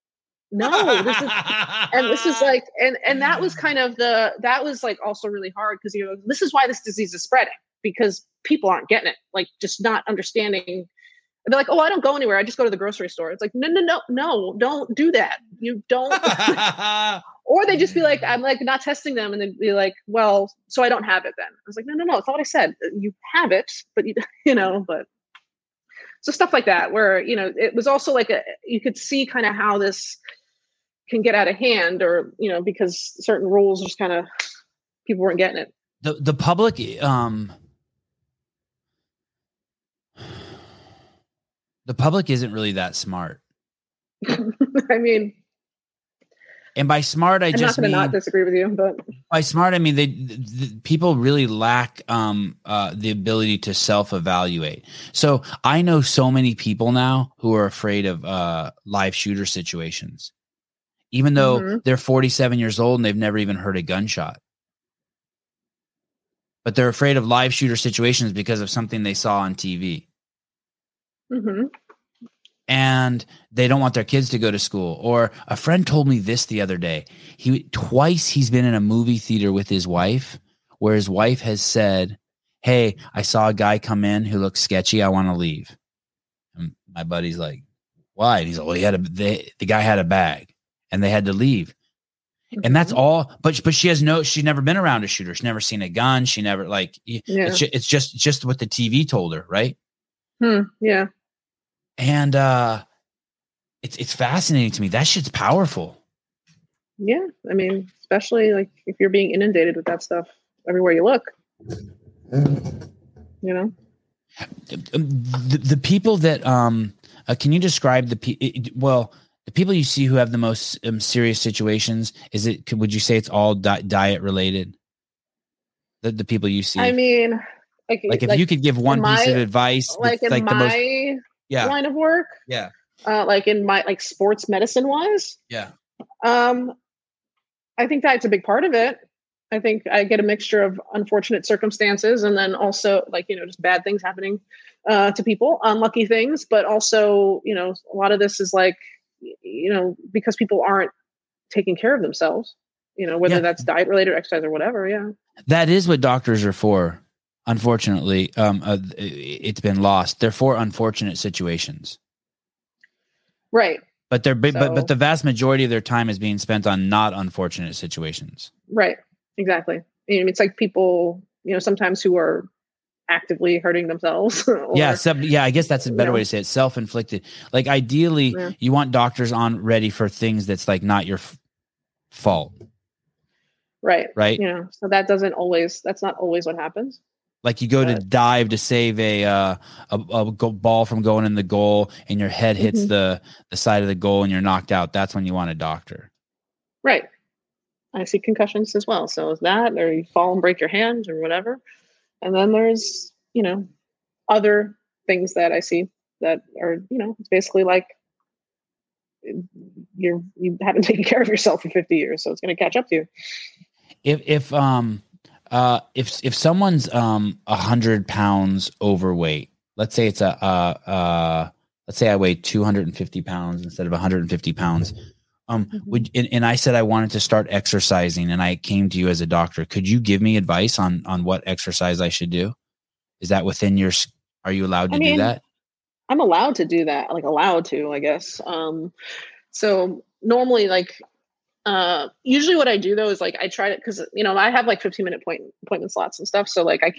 no, this is, and this is like, and that was kind of also really hard because, you know, this is why this disease is spreading, because people aren't getting it, like just not understanding. They're like, oh, I don't go anywhere. I just go to the grocery store. It's like, no, don't do that. You don't. Or they just be like, I'm like not testing them. And they'd be like, well, so I don't have it then. I was like, no. It's not what I said. You have it, but you know, so stuff like that, where, you know, it was also like you could see kind of how this can get out of hand, or, you know, because certain rules just kind of, people weren't getting it. The public, the public isn't really that smart. I mean, and by smart, I'm just mean, not disagree with you, but by smart, I mean, people really lack the ability to self-evaluate. So I know so many people now who are afraid of live shooter situations, even though they're 47 years old and they've never even heard a gunshot. But they're afraid of live shooter situations because of something they saw on TV. And they don't want their kids to go to school. Or a friend told me this the other day. He's been in a movie theater with his wife where his wife has said, hey, I saw a guy come in who looks sketchy. I want to leave. And my buddy's like, why? And he's like, well, the guy had a bag and they had to leave. And that's all, but she's never been around a shooter. She's never seen a gun. She never it's just what the TV told her. Right. Yeah. And it's fascinating to me. That shit's powerful. Yeah. I mean, especially like if you're being inundated with that stuff everywhere you look, you know, the people that, can you describe the people you see who have the most serious situations? Would you say it's all diet related? The people you see, I mean, like if you could give one piece of advice, line of work. Yeah. Like in my, like sports medicine wise. Yeah. I think that's a big part of it. I think I get a mixture of unfortunate circumstances and then also like, you know, just bad things happening to people, unlucky things, but also, you know, a lot of this is like, you know, because people aren't taking care of themselves, you know, whether that's diet related, exercise or whatever. Yeah. That is what doctors are for. Unfortunately, it's been lost. They're for unfortunate situations. Right. But but the vast majority of their time is being spent on not unfortunate situations. Right. Exactly. I mean, it's like people, you know, sometimes who are actively hurting themselves. I guess that's a better way to say it. Self-inflicted. Like ideally you want doctors on ready for things that's like not your fault. Right. Right. You know, so that's not always what happens. Like you go to dive to save a ball from going in the goal and your head hits the side of the goal and you're knocked out. That's when you want a doctor. Right. I see concussions as well. So is that, or you fall and break your hand or whatever. And then there's, you know, other things that I see that are, you know, it's basically like you haven't taken care of yourself for 50 years. So it's going to catch up to you. If someone's 100 pounds overweight, let's say it's let's say I weigh 250 pounds instead of 150 pounds. And I said I wanted to start exercising, and I came to you as a doctor. Could you give me advice on what exercise I should do? Is that within your? Are you allowed to do that? I'm allowed to do that. Like allowed to, I guess. So normally, like. Usually what I do though is like I try to, cause you know, I have like 15-minute appointment slots and stuff. So like I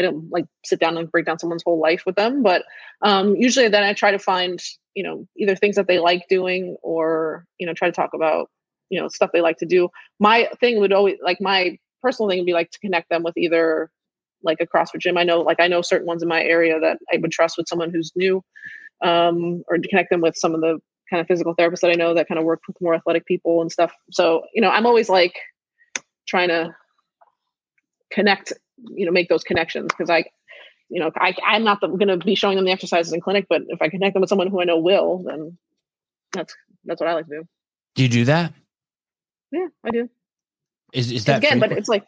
don't sit down and break down someone's whole life with them. But usually then I try to find, you know, either things that they like doing or, you know, try to talk about, you know, stuff they like to do. My thing would always like my personal thing would be like to connect them with either like a CrossFit gym. I know certain ones in my area that I would trust with someone who's new or to connect them with some of the kind of physical therapists that I know that kind of work with more athletic people and stuff. So, you know, I'm always like trying to connect, you know, make those connections. Cause I'm not going to be showing them the exercises in clinic, but if I connect them with someone who I know will, then that's what I like to do. Do you do that? Yeah, I do. Is that again, frequent? But it's like,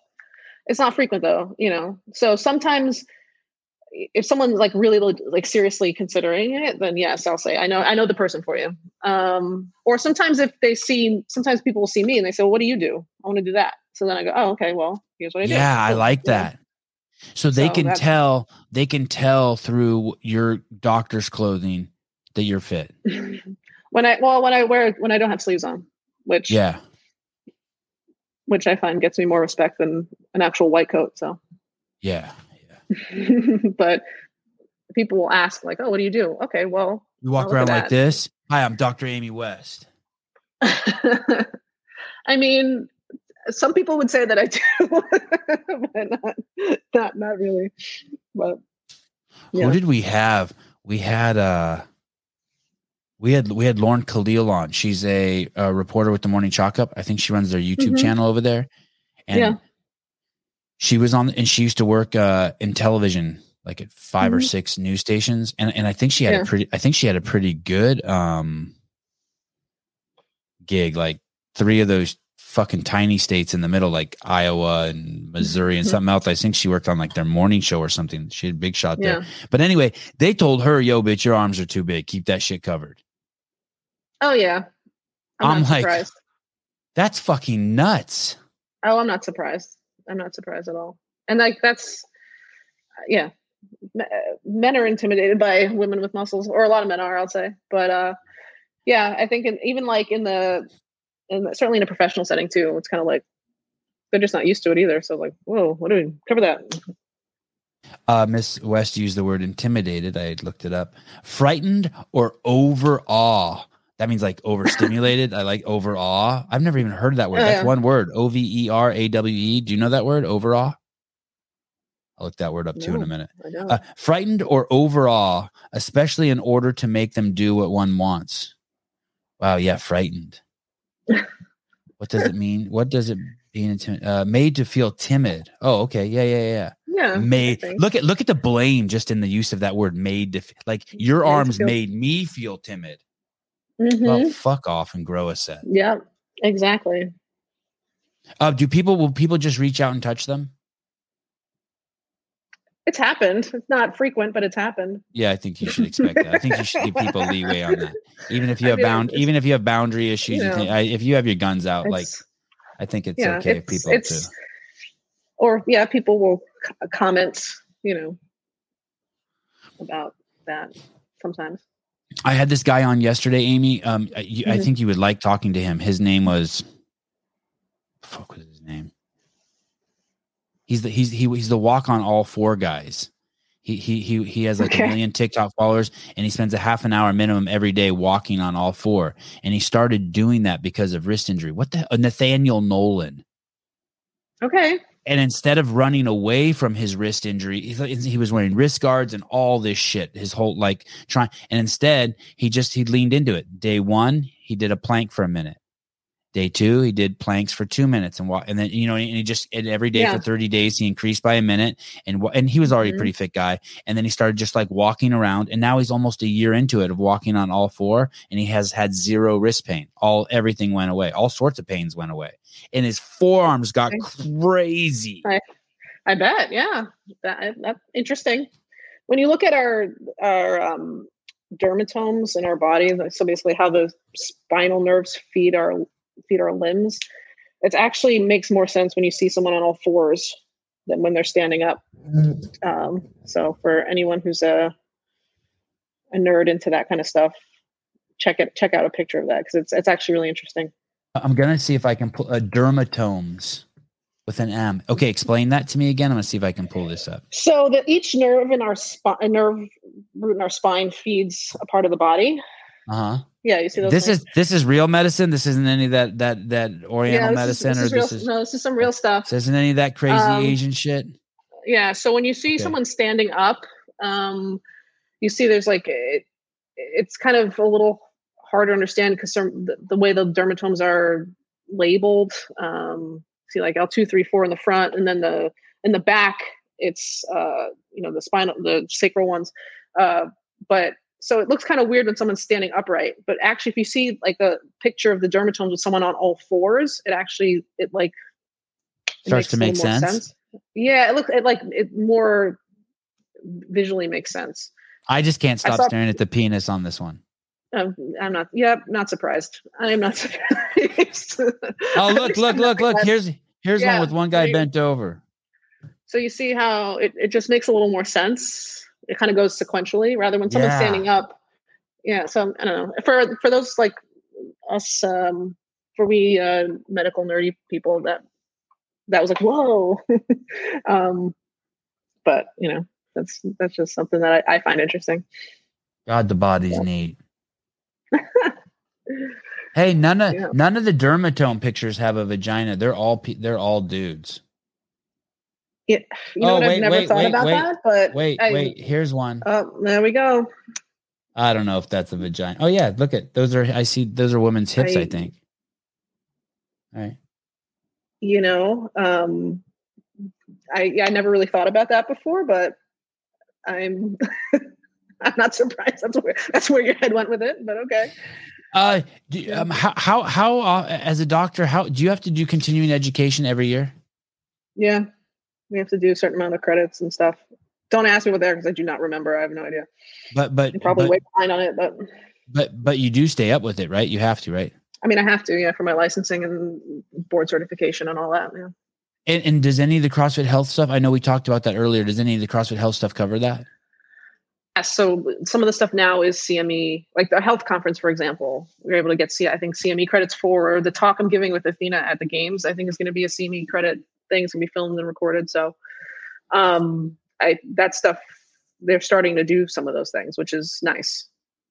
it's not frequent though, you know? So sometimes if someone's like really like seriously considering it, then yes, I'll say, I know the person for you. Or sometimes if they see, sometimes people will see me and they say, well, what do you do? I want to do that. So then I go, oh, okay, well, here's what I do. Yeah. I like that. So they can tell through your doctor's clothing that you're fit. When I don't have sleeves on, which I find gets me more respect than an actual white coat. So yeah. But people will ask like, oh, what do you do? Okay, well, you walk around like this. Hi, I'm Dr. Amy West. I mean, some people would say that I do, but not really. But yeah. Who did we have? We had Lauren Khalil on. She's a reporter with the Morning Chalk Up. I think she runs their YouTube channel over there. And she was on, and she used to work in television, like at five or six news stations. And I think she had a pretty good gig. Like three of those fucking tiny states in the middle, like Iowa and Missouri and something else. I think she worked on like their morning show or something. She had a big shot there. But anyway, they told her, yo, bitch, your arms are too big. Keep that shit covered. Oh yeah. I'm like, surprised. That's fucking nuts. Oh, I'm not surprised. I'm not surprised at all. And like, that's, yeah. Men are intimidated by women with muscles, or a lot of men are, I'll say. But yeah, I think certainly in a professional setting too, it's kind of like, they're just not used to it either. So like, whoa, what do we cover that? Miss West used the word intimidated. I looked it up. Frightened or overawe. That means like overstimulated. I like overawe. I've never even heard of that word. That's one word. Overawe. Do you know that word? Overawe? I'll look that word up too in a minute. Frightened or overawe, especially in order to make them do what one wants. Wow. Yeah. Frightened. What does it mean? What does it mean? Made to feel timid. Oh, okay. Yeah. Made. Look at the blame just in the use of that word. Made to like your arms made me feel timid. Well, fuck off and grow a set. Yeah, exactly. Will people just reach out and touch them? It's happened. It's not frequent, but it's happened. Yeah, I think you should expect that. I think you should give people leeway on that. Even if you have boundary issues, if you have your guns out, like I think it's okay if people too. Or people will comment, you know, about that sometimes. I had this guy on yesterday, Amy. I think you would like talking to him. His name was what was his name? He's the walk on all four guys. He has like 1 million TikTok followers, and he spends a half an hour minimum every day walking on all four. And he started doing that because of wrist injury. What the Nathaniel Nolan? Okay. And instead of running away from his wrist injury, he was wearing wrist guards and all this shit. His whole like trying, and instead he leaned into it. Day one, he did a plank for a minute. Day two, he did planks for 2 minutes and walk. And then, you know, and he just, and every day for 30 days, he increased by a minute and he was already a pretty fit guy. And then he started just like walking around, and now he's almost a year into it of walking on all four, and he has had zero wrist pain. Everything went away. All sorts of pains went away, and his forearms got crazy. I bet. Yeah. That's interesting. When you look at our dermatomes in our body, so basically how the spinal nerves feed our limbs, it actually makes more sense when you see someone on all fours than when they're standing up. So for anyone who's a nerd into that kind of stuff, check out a picture of that, because it's actually really interesting. I'm gonna see if I can pull dermatomes with an M. Okay, explain that to me again. I'm gonna see if I can pull this up. So that each nerve in our root in our spine feeds a part of the body. Yeah, you see those things? This is real medicine. This isn't any of that Oriental medicine. This is some real stuff. This isn't any of that crazy Asian shit. Yeah. So when you see someone standing up, you see there's like it's kind of a little hard to understand because the way the dermatomes are labeled, see like L2, 3, 4 in the front, and then in the back, it's the spinal, the sacral ones. But so it looks kind of weird when someone's standing upright, but actually if you see like a picture of the dermatomes with someone on all fours, it starts to make sense. Yeah. It more visually makes sense. I just can't stop staring at the penis on this one. I'm not. Yep, not surprised. I am not surprised. Oh, look! Here's one with one guy bent over. So you see how it just makes a little more sense. It kind of goes sequentially rather when someone's standing up. Yeah. So I don't know. For those like us, for we medical nerdy people, that was like whoa. But you know that's just something that I find interesting. God, the body's neat. Hey, none of the dermatome pictures have a vagina. They're all dudes. Yeah, I've never thought about that, but here's one. Oh, there we go. I don't know if that's a vagina. Oh yeah, look at those those are women's hips, I think. All right. You know, I never really thought about that before, but I'm not surprised. That's where your head went with it, but okay. How as a doctor, how do you have to do continuing education every year? Yeah, we have to do a certain amount of credits and stuff. Don't ask me what they are because I do not remember. I have no idea. But I'm probably way behind on it. But you do stay up with it, right? You have to, right? I mean, I have to, yeah, for my licensing and board certification and all that. Yeah. And does any of the CrossFit Health stuff? I know we talked about that earlier. Does any of the CrossFit Health stuff cover that? So some of the stuff now is CME, like the health conference, for example, we were able to get, CME credits for the talk I'm giving with Athena at the games. I think is going to be a CME credit thing. It's going to be filmed and recorded. So that stuff, they're starting to do some of those things, which is nice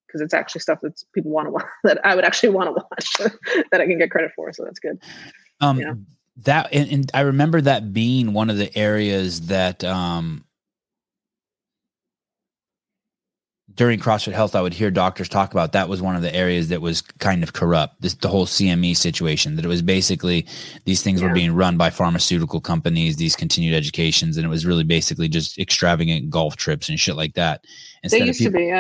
because it's actually stuff that people want to watch, that I would actually want to watch that I can get credit for. So that's good. That, and I remember that being one of the areas that, during CrossFit Health, I would hear doctors talk about that was one of the areas that was kind of corrupt, the whole CME situation, that it was basically these things were being run by pharmaceutical companies, these continued educations, and it was really basically just extravagant golf trips and shit like that. Instead they used to be,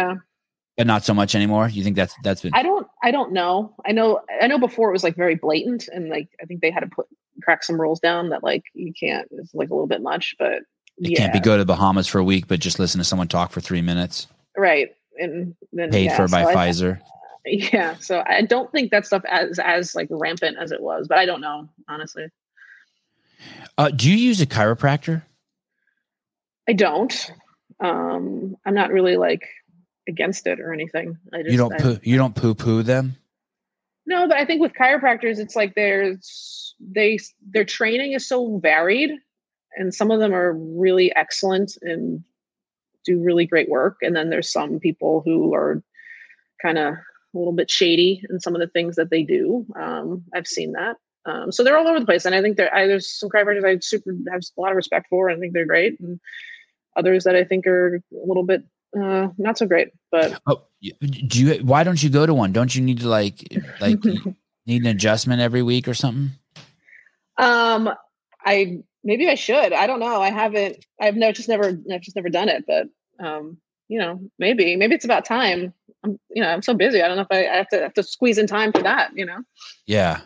but not so much anymore. You think that's been? I don't know. I know before it was like very blatant, and like I think they had to crack some rules down that like you can't. It's like a little bit much, but you can't go to the Bahamas for a week, but just listen to someone talk for 3 minutes. Right. And then paid for by Pfizer. So I don't think that stuff as like rampant as it was, but I don't know, honestly. Do you use a chiropractor? I don't. I'm not really like against it or anything. You don't poo-poo them? No, but I think with chiropractors, it's like their training is so varied, and some of them are really excellent and do really great work. And then there's some people who are kind of a little bit shady in some of the things that they do. I've seen that. So they're all over the place. And I think there's some chiropractors I have a lot of respect for, and I think they're great. And others that I think are a little bit not so great, but. Oh, why don't you go to one? Don't you need to like need an adjustment every week or something? Maybe I should. I don't know. I haven't. I've just never done it. But maybe it's about time. I'm so busy. I don't know if I have to squeeze in time for that. You know. Yeah.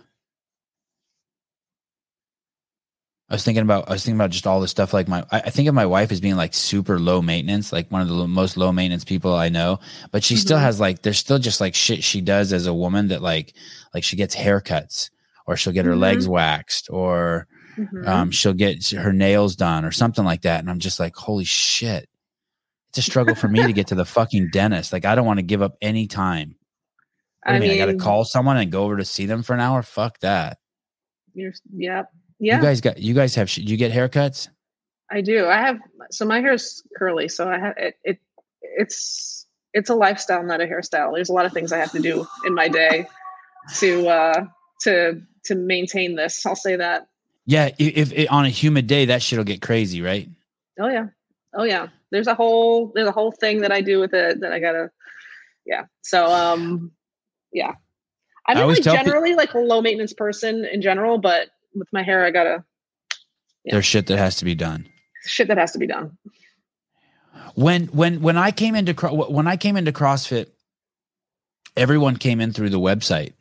I was thinking about just all this stuff. Like I think of my wife as being like super low maintenance, like one of the most low maintenance people I know, but she still has like, there's still just like shit she does as a woman that like she gets haircuts, or she'll get her legs waxed, or she'll get her nails done or something like that. And I'm just like, holy shit. It's a struggle for me to get to the fucking dentist. Like, I don't want to give up any time. I mean, I got to call someone and go over to see them for an hour. Fuck that. Yeah. Do you get haircuts? I do. So my hair's curly. So I have, it's a lifestyle, not a hairstyle. There's a lot of things I have to do in my day to maintain this. I'll say that. Yeah, if on a humid day, that shit'll get crazy, right? Oh yeah, there's a whole thing that I do with it that I gotta yeah. So, yeah, I'm like generally like a low maintenance person in general, but with my hair, I gotta, there's shit that has to be done. Shit that has to be done. When I came into CrossFit, everyone came in through the website.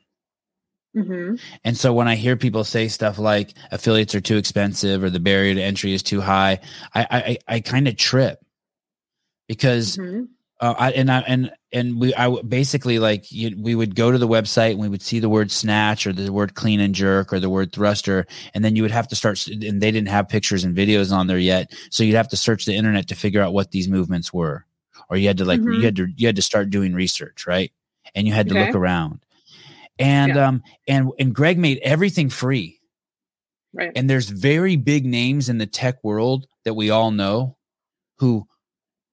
Mm-hmm. And so when I hear people say stuff like affiliates are too expensive or the barrier to entry is too high, I kind of trip because we would go to the website and we would see the word snatch or the word clean and jerk or the word thruster, and then you would have to start, and they didn't have pictures and videos on there yet, so you'd have to search the internet to figure out what these movements were, or you had to like you had to start doing research, right? And you had to look around. And and Greg made everything free, right? And there's very big names in the tech world that we all know, who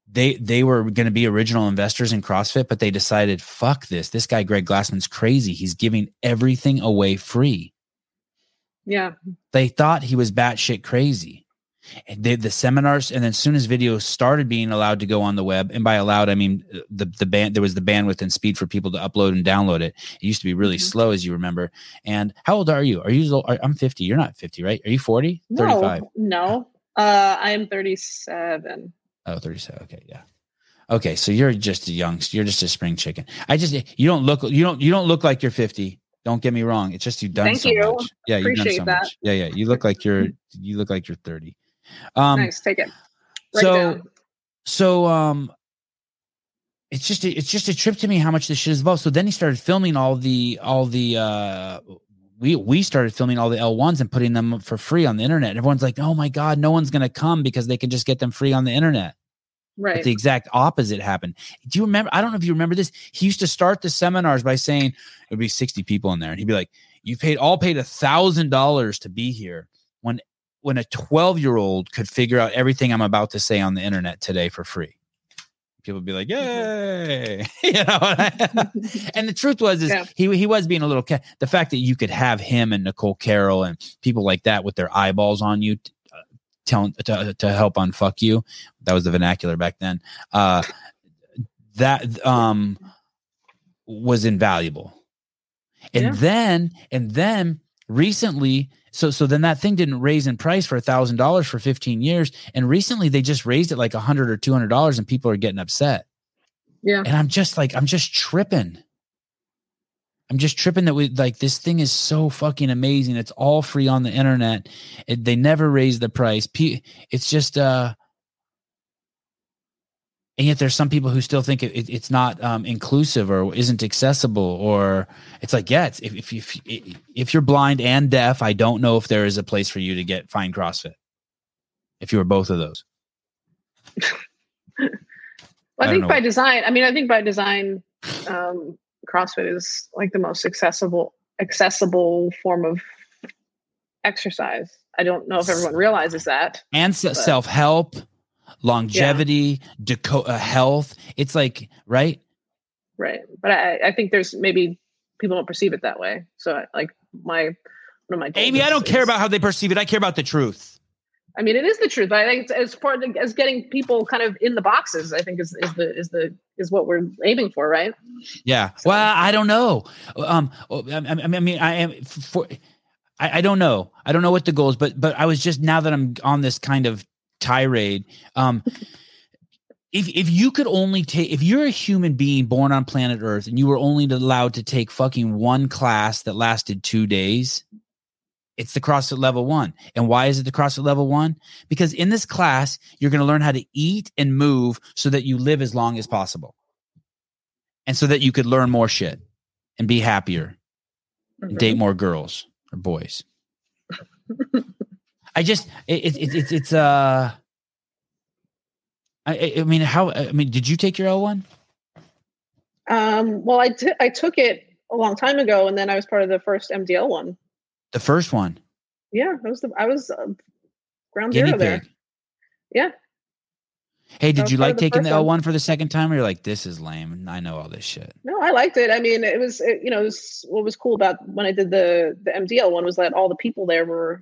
they were going to be original investors in CrossFit, but they decided, fuck this. This guy Greg Glassman's crazy. He's giving everything away free. Yeah, they thought he was batshit crazy. And the seminars, and then as soon as videos started being allowed to go on the web, and by allowed I mean the band, there was the bandwidth and speed for people to upload and download it. It used to be really slow, as you remember. And how old are you? I'm 50. You're not 50, right? Are you 40? No, 35? No, I'm 37. Oh, 37. Okay, yeah. Okay, so you're just a youngster. You're just a spring chicken. You don't look like you're 50. Don't get me wrong. It's just you've done so much. Yeah, you've done so much. Yeah, yeah. You look like you're 30. Nice. Take it. It's just a trip to me how much this shit is involved. So then he started filming we started filming all the L1s and putting them up for free on the internet. And everyone's like, oh my God, no one's going to come because they can just get them free on the internet. Right. But the exact opposite happened. Do you remember? I don't know if you remember this. He used to start the seminars by saying it would be 60 people in there. And he'd be like, you paid $1,000 to be here. When a 12-year-old could figure out everything I'm about to say on the internet today for free, people would be like, "Yay!" You know. And the truth was, he was being a little cat. The fact that you could have him and Nicole Carroll and people like that with their eyeballs on you, to help unfuck you. That was the vernacular back then. That was invaluable. And then recently. So then that thing didn't raise in price for $1,000 for 15 years. And recently they just raised it like $100 or $200 and people are getting upset. Yeah. And I'm just tripping that we like, this thing is so fucking amazing. It's all free on the internet. They never raise the price. It's just, and yet there's some people who still think it's not inclusive or isn't accessible, or it's like, if you're blind and deaf, I don't know if there is a place for you to find CrossFit. If you were both of those. Well, I think by design, CrossFit is like the most accessible form of exercise. I don't know if everyone realizes that. And self-help. Longevity, health. It's like, right. But I think there's maybe people don't perceive it that way. So one of my Amy, I don't care about how they perceive it. I care about the truth. I mean, it is the truth. But I think as far as getting people kind of in the boxes, I think is what we're aiming for. Right. Yeah. So. Well, I don't know. I don't know. I don't know what the goal is, but I was just, now that I'm on this kind of tirade, if you're a human being born on planet Earth and you were only allowed to take fucking one class that lasted 2 days, it's the CrossFit level 1. And why is it the CrossFit level 1? Because in this class you're going to learn how to eat and move so that you live as long as possible, and so that you could learn more shit and be happier and date more girls or boys. Did you take your L1? Well, I took it a long time ago, and then I was part of the first MDL one. The first one. Yeah. I was ground zero there. Yeah. Hey, did you like taking the L1 for the second time, or you're like, this is lame and I know all this shit? No, I liked it. I mean, it was what was cool about when I did the MDL one was that all the people there were,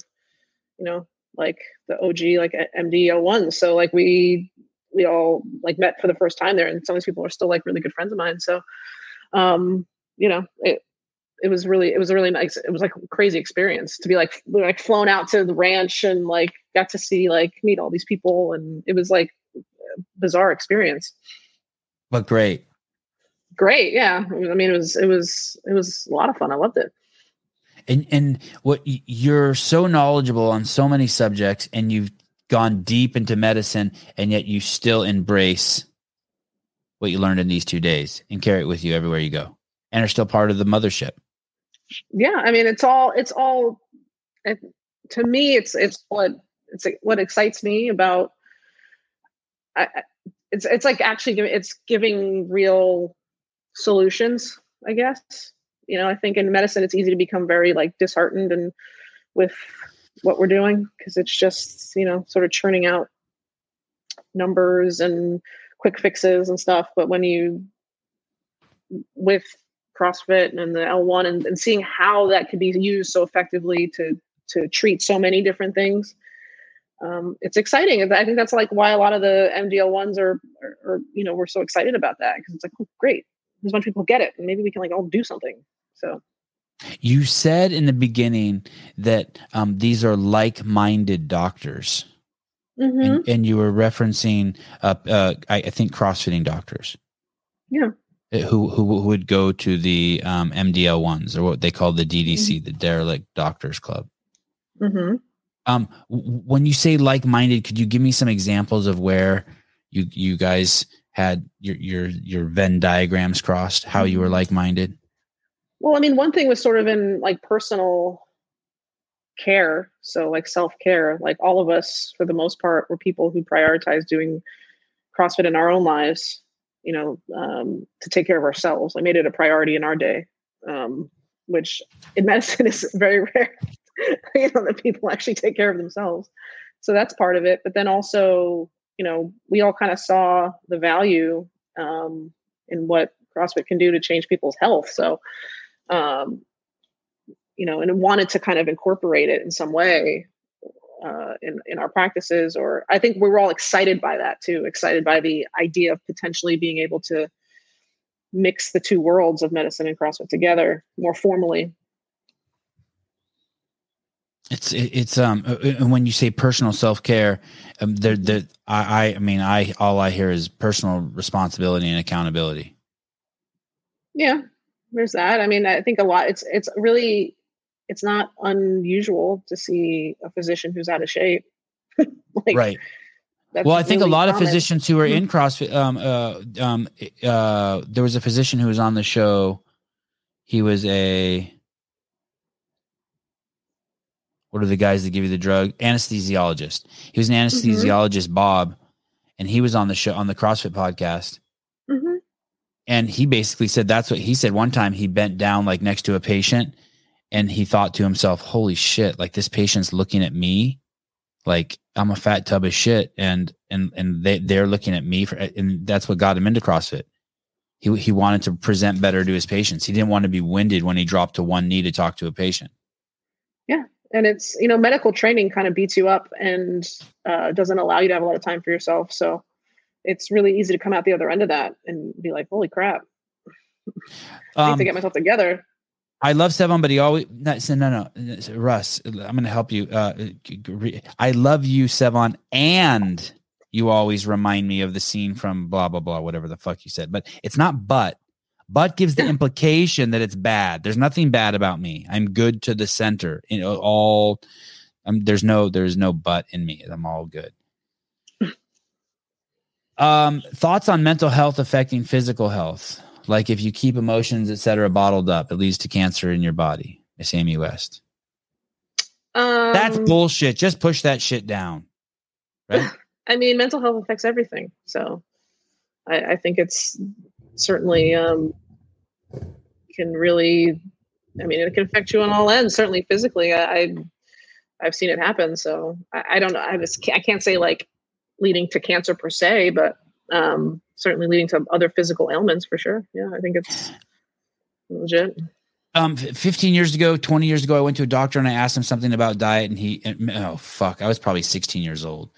like the OG, like MDL1. So like we we all like met for the first time there. And some of these people are still like really good friends of mine. So, you know, it was really nice. It was like a crazy experience to be like flown out to the ranch and like got to see, like meet all these people. And it was like a bizarre experience. But great. Great. Yeah. I mean, it was a lot of fun. I loved it. And what you're so knowledgeable on so many subjects and you've gone deep into medicine and yet you still embrace what you learned in these 2 days and carry it with you everywhere you go and are still part of the mothership. Yeah. I mean, to me, it's what excites me about, it's giving real solutions, I guess. You know, I think in medicine, it's easy to become very like disheartened and with what we're doing because it's just, you know, sort of churning out numbers and quick fixes and stuff. But when with CrossFit and the L1 and seeing how that could be used so effectively to treat so many different things, it's exciting. I think that's like why a lot of the MDL1s are you know, we're so excited about that because it's like, oh, great. There's a bunch of people get it and maybe we can like all do something. So you said in the beginning that these are like-minded doctors, mm-hmm. and you were referencing I think CrossFitting doctors. Yeah. Who would go to the MDL1s or what they call the DDC, mm-hmm. the Derelict Doctors Club. Mm-hmm. When you say like-minded, could you give me some examples of where you guys had your Venn diagrams crossed, how you were like-minded? Well, I mean, one thing was sort of in like personal care. So like self-care, like all of us for the most part were people who prioritized doing CrossFit in our own lives, you know, to take care of ourselves. I made it a priority in our day, which in medicine is very rare, you know, that people actually take care of themselves. So that's part of it. But then also, you know, we all kind of saw the value in what CrossFit can do to change people's health. So, you know, and wanted to kind of incorporate it in some way in our practices. Or I think we were all excited by that too, excited by the idea of potentially being able to mix the two worlds of medicine and CrossFit together more formally. It's when you say personal self-care, all I hear is personal responsibility and accountability. Yeah, there's that. I mean, I think a lot, it's not unusual to see a physician who's out of shape. Like, right. Well, I think really a lot of physicians who are in CrossFit, there was a physician who was on the show. He was what are the guys that give you the drug? Anesthesiologist. He was an anesthesiologist, mm-hmm. Bob, and he was on the show on the CrossFit podcast. Mm-hmm. And he basically said, that's what he said. One time he bent down like next to a patient and he thought to himself, holy shit, like this patient's looking at me like I'm a fat tub of shit. And they're looking at me and that's what got him into CrossFit. He wanted to present better to his patients. He didn't want to be winded when he dropped to one knee to talk to a patient. Yeah. And it's, you know, medical training kind of beats you up and doesn't allow you to have a lot of time for yourself. So it's really easy to come out the other end of that and be like, holy crap, I need to get myself together. I love Sevan, but he always no, Russ, I'm going to help you. I love you, Sevan, and you always remind me of the scene from blah, blah, blah, whatever the fuck you said. But it's not but gives the implication that it's bad. There's nothing bad about me. I'm good to the center. You know, there's no but in me. I'm all good. Thoughts on mental health affecting physical health. Like if you keep emotions, et cetera, bottled up, it leads to cancer in your body. Miss Amy West. That's bullshit. Just push that shit down. Right? I mean, mental health affects everything. So I think it's, certainly can really, I mean, it can affect you on all ends, certainly physically. I've seen it happen. So I don't know. I can't say like leading to cancer per se, but certainly leading to other physical ailments for sure. Yeah. I think it's legit. 20 years ago, I went to a doctor and I asked him something about diet and I was probably 16 years old.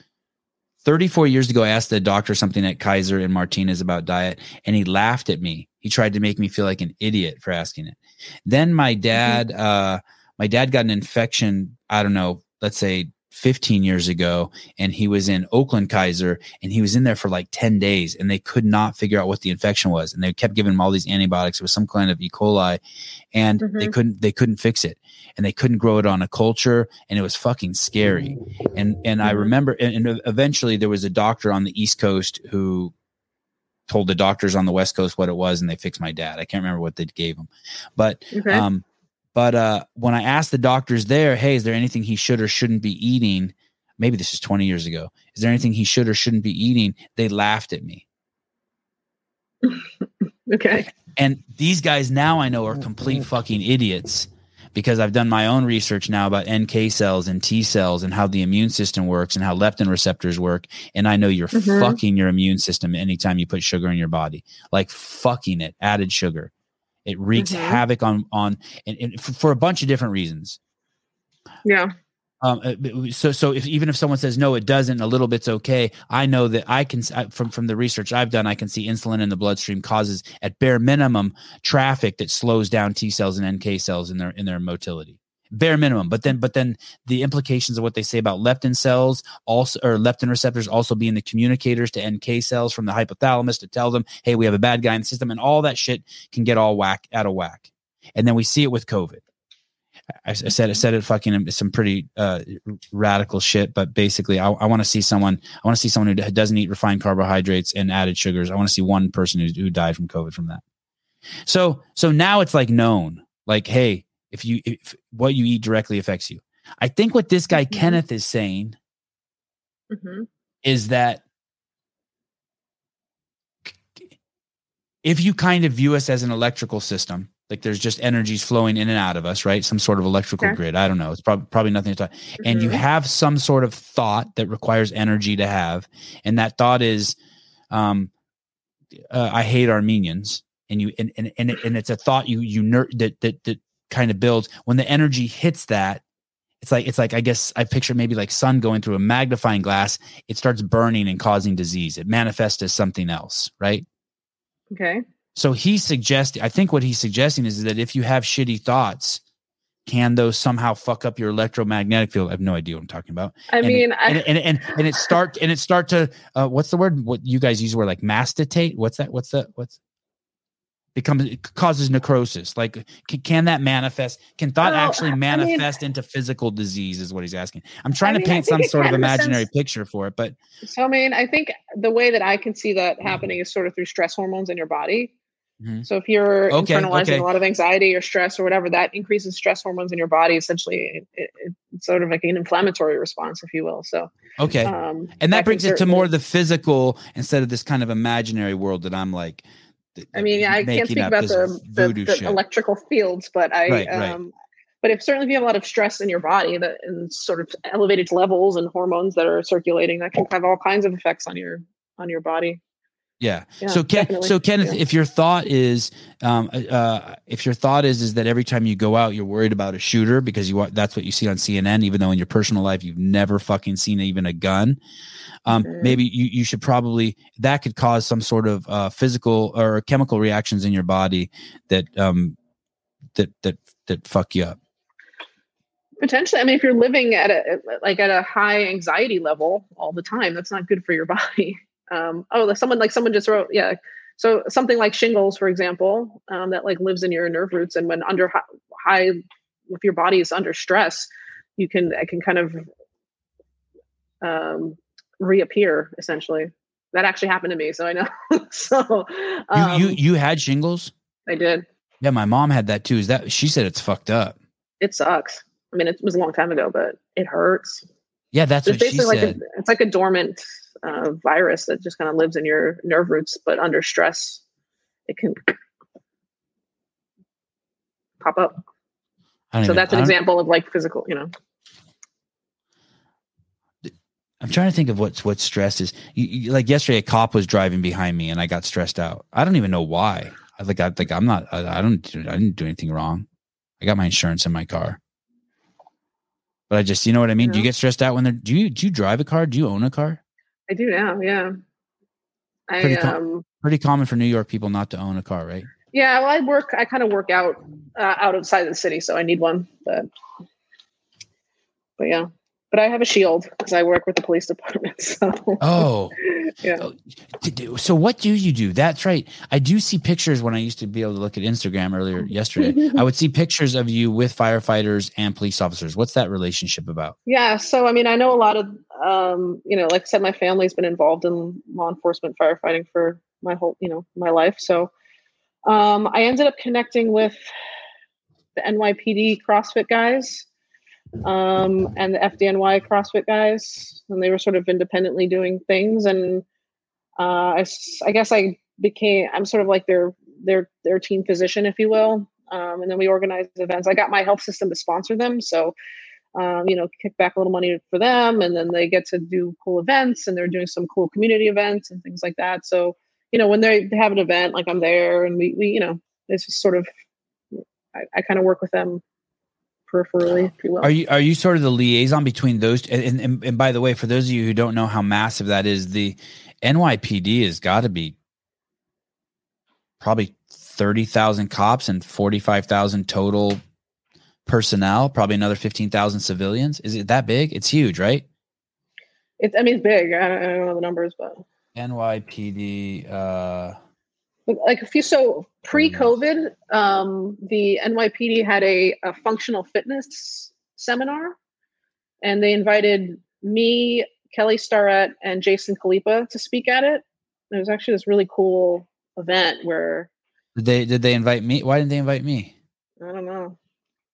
34 years ago, I asked the doctor something at Kaiser and Martinez about diet, and he laughed at me. He tried to make me feel like an idiot for asking it. Then my dad got an infection, I don't know, let's say 15 years ago, and he was in Oakland Kaiser, and he was in there for like 10 days, and they could not figure out what the infection was. And they kept giving him all these antibiotics. It was some kind of E. coli, and they couldn't fix it, and they couldn't grow it on a culture. And it was fucking scary. And I remember, and eventually there was a doctor on the East Coast who told the doctors on the West Coast what it was, and they fixed my dad. I can't remember what they gave him, but, But when I asked the doctors there, hey, is there anything he should or shouldn't be eating? Maybe this is 20 years ago. Is there anything he should or shouldn't be eating? They laughed at me. Okay. And these guys now I know are complete fucking idiots, because I've done my own research now about NK cells and T cells and how the immune system works and how leptin receptors work. And I know you're fucking your immune system anytime you put sugar in your body, like fucking it, added sugar. It wreaks havoc on and for a bunch of different reasons. Yeah. So if someone says, no, it doesn't, a little bit's okay. I know that from the research I've done, I can see insulin in the bloodstream causes at bare minimum traffic that slows down T cells and NK cells in their motility. Bare minimum. But then the implications of what they say about leptin cells also, or leptin receptors also being the communicators to NK cells from the hypothalamus to tell them, hey, we have a bad guy in the system, and all that shit can get all out of whack. And then we see it with COVID. I said it fucking some pretty radical shit, but basically I want to see someone. I want to see someone who doesn't eat refined carbohydrates and added sugars. I want to see one person who died from COVID from that. So now it's like known, like, hey, if what you eat directly affects you. I think what this guy Kenneth is saying is that if you kind of view us as an electrical system, like there's just energies flowing in and out of us, right? Some sort of electrical grid. I don't know. It's probably nothing to talk. And you have some sort of thought that requires energy to have. And that thought is, I hate Armenians. And and it's a thought that kind of builds. When the energy hits that, it's like I guess I picture maybe like sun going through a magnifying glass. It starts burning and causing disease. It manifests as something else, right? Okay. So I think what he's suggesting is that if you have shitty thoughts, can those somehow fuck up your electromagnetic field? I have no idea what I'm talking about. I mean, it starts to what's the word? What you guys use the word like mastitate? What's that? It causes necrosis. Like, can that manifest? Can thought actually manifest into physical disease is what he's asking. I'm trying to paint some sort of imaginary picture for it. But so, I mean, I think the way that I can see that happening is sort of through stress hormones in your body. So if you're internalizing a lot of anxiety or stress or whatever, that increases stress hormones in your body. Essentially, it's sort of like an inflammatory response, if you will. So and that brings it to more the physical instead of this kind of imaginary world that I'm like. I mean, I can't speak about the electrical fields, but but if you have a lot of stress in your body that and sort of elevated levels and hormones that are circulating, that can have all kinds of effects on your body. Yeah. So Kenneth, if your thought is that every time you go out, you're worried about a shooter because that's what you see on CNN, even though in your personal life, you've never fucking seen even a gun. Maybe you should probably, that could cause some sort of physical or chemical reactions in your body that fuck you up. Potentially. I mean, if you're living at a high anxiety level all the time, that's not good for your body. Someone just wrote, yeah. So something like shingles, for example, that like lives in your nerve roots, and when under high, if your body is under stress, it can kind of reappear. Essentially, that actually happened to me, so I know. So you had shingles? I did. Yeah, my mom had that too. Is that she said it's fucked up? It sucks. I mean, it was a long time ago, but it hurts. Yeah, that's what she said. It's like a dormant virus that just kind of lives in your nerve roots, but under stress, it can pop up. So that's an example of like physical, you know. I'm trying to think of what stress is. Like yesterday, a cop was driving behind me, and I got stressed out. I don't even know why. I didn't do anything wrong. I got my insurance in my car. But I just, you know what I mean? Yeah. Do you get stressed out when do you drive a car? Do you own a car? I do now. Yeah. Pretty common for New York people not to own a car, right? Yeah. Well, I kind of work out outside of the city, so I need one. But yeah. But I have a shield because I work with the police department. So. Oh, yeah. So what do you do? That's right. I do see pictures when I used to be able to look at Instagram yesterday. I would see pictures of you with firefighters and police officers. What's that relationship about? Yeah. So, I mean, I know a lot of, like I said, my family's been involved in law enforcement, firefighting for my whole, my life. So I ended up connecting with the NYPD CrossFit guys. And the FDNY CrossFit guys, and they were sort of independently doing things. And I guess I'm sort of like their team physician, if you will. And then we organized events. I got my health system to sponsor them. So, kick back a little money for them, and then they get to do cool events, and they're doing some cool community events and things like that. So, when they have an event, like I'm there, and we it's just sort of, I kind of work with them peripherally, if you will. Are you sort of the liaison between those? And by the way, for those of you who don't know how massive that is, the NYPD has got to be probably 30,000 cops and 45,000 total personnel. Probably another 15,000 civilians. Is it that big? It's huge, right? It's big. I don't know the numbers, but NYPD. Pre-COVID, the NYPD had a functional fitness seminar, and they invited me, Kelly Starrett, and Jason Kalipa to speak at it. It was actually this really cool event where did they invite me? Why didn't they invite me? I don't know.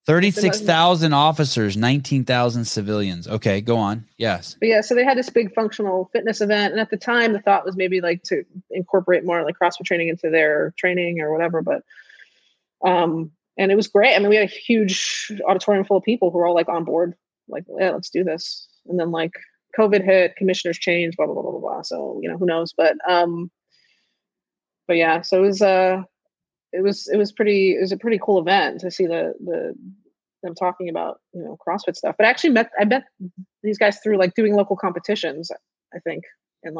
36,000 officers, 19,000 civilians. Okay, go on. Yes. But yeah, so they had this big functional fitness event. And at the time, the thought was maybe like to incorporate more like CrossFit training into their training or whatever. But, and it was great. I mean, we had a huge auditorium full of people who were all like on board, like, yeah, let's do this. And then like COVID hit, commissioners changed, blah, blah, blah, blah, blah. So, who knows? But yeah, so it was, It was a pretty cool event to see them talking about, CrossFit stuff. But I actually met these guys through like doing local competitions, I think. And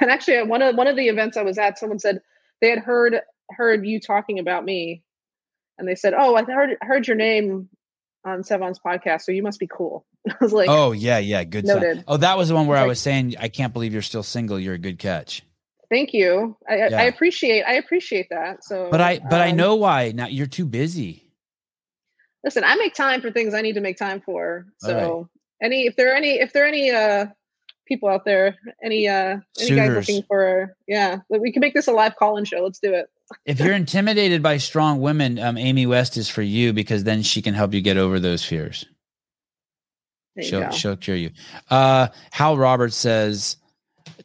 actually at one of the events I was at, someone said they had heard you talking about me, and they said, "Oh, I heard your name on Sevan's podcast, so you must be cool." I was like, "Oh yeah, good." Noted. Oh, that was the one where I was saying, "I can't believe you're still single. You're a good catch." Thank you. I appreciate that. So, but I know why. Now you're too busy. Listen, I make time for things I need to make time for. So right. If there are any people out there, any guys looking for, we can make this a live call-in show. Let's do it. If you're intimidated by strong women, Amy West is for you, because then she can help you get over those fears. She'll cure you. Hal Roberts says,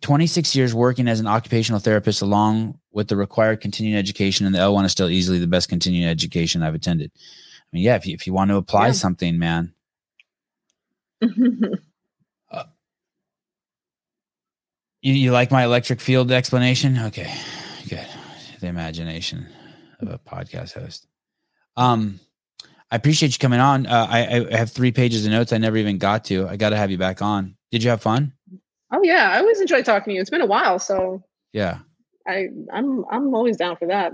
26 years working as an occupational therapist, along with the required continuing education, and the L1 is still easily the best continuing education I've attended. I mean, yeah, if you want to apply something, man. You like my electric field explanation? Okay, good. The imagination of a podcast host. I appreciate you coming on. I have 3 pages of notes I never even got to. I got to have you back on. Did you have fun? Oh yeah, I always enjoy talking to you. It's been a while, so yeah, I'm always down for that.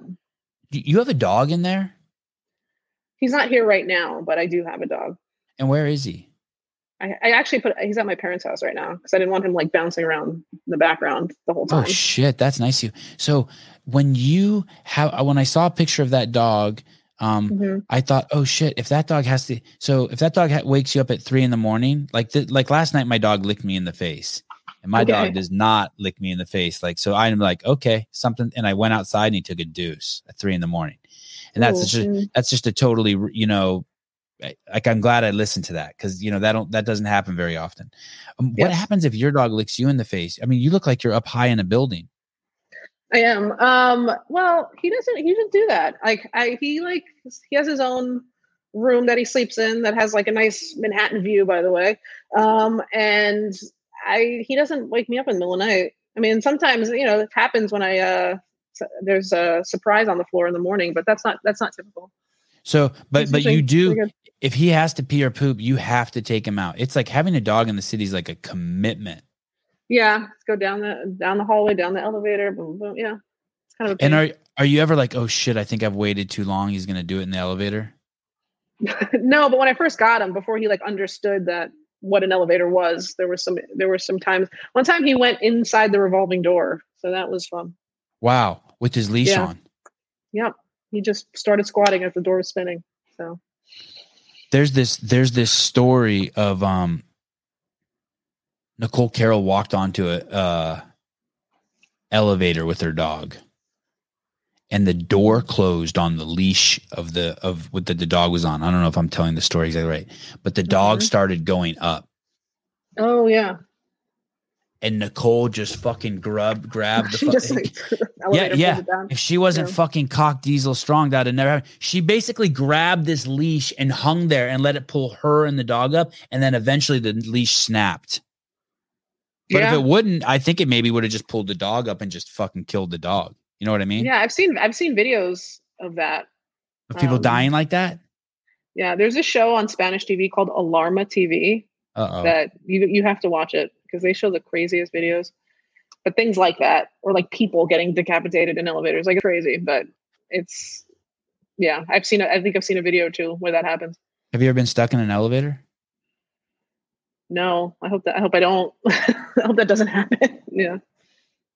Do you have a dog in there? He's not here right now, but I do have a dog. And where is he? I actually he's at my parents' house right now because I didn't want him like bouncing around in the background the whole time. Oh shit, that's nice of you. So when I saw a picture of that dog, I thought, oh shit, if that dog wakes you up at 3 a.m, like last night, my dog licked me in the face. And my dog does not lick me in the face. Like, so I'm like, okay, something. And I went outside and he took a deuce at 3 a.m. And that's just a totally, like, I'm glad I listened to that. Cause that doesn't happen very often. What happens if your dog licks you in the face? I mean, you look like you're up high in a building. I am. Well, he didn't do that. Like he has his own room that he sleeps in that has like a nice Manhattan view, by the way. And he doesn't wake me up in the middle of the night. I mean, sometimes, it happens when there's a surprise on the floor in the morning, but that's not typical. So, but you do, if he has to pee or poop, you have to take him out. It's like having a dog in the city is like a commitment. Yeah, let's go down the hallway, down the elevator. Boom, boom. Yeah, it's kind of. And are you ever like, oh shit, I think I've waited too long. He's gonna do it in the elevator. No, but when I first got him, before he like understood that what an elevator was, there were some times. One time he went inside the revolving door, so that was fun. Wow, with his leash on. Yep, he just started squatting as the door was spinning. So there's this story of Nicole Carroll walked onto a elevator with her dog, and the door closed on the leash of what the dog was on. I don't know if I'm telling the story exactly right, but the dog started going up. Oh yeah. And Nicole just fucking grabbed the fucking elevator. Yeah, yeah. If she wasn't fucking cock diesel strong, that would never happen. She basically grabbed this leash and hung there and let it pull her and the dog up, and then eventually the leash snapped. But if it wouldn't, I think it maybe would have just pulled the dog up and just fucking killed the dog. You know what I mean? Yeah, I've seen videos of that. Of people dying like that? Yeah, there's a show on Spanish TV called Alarma TV that you have to watch it because they show the craziest videos. But things like that, or like people getting decapitated in elevators, like it's crazy. But it's I think I've seen a video too where that happens. Have you ever been stuck in an elevator? No, I hope I don't. I hope that doesn't happen. Yeah,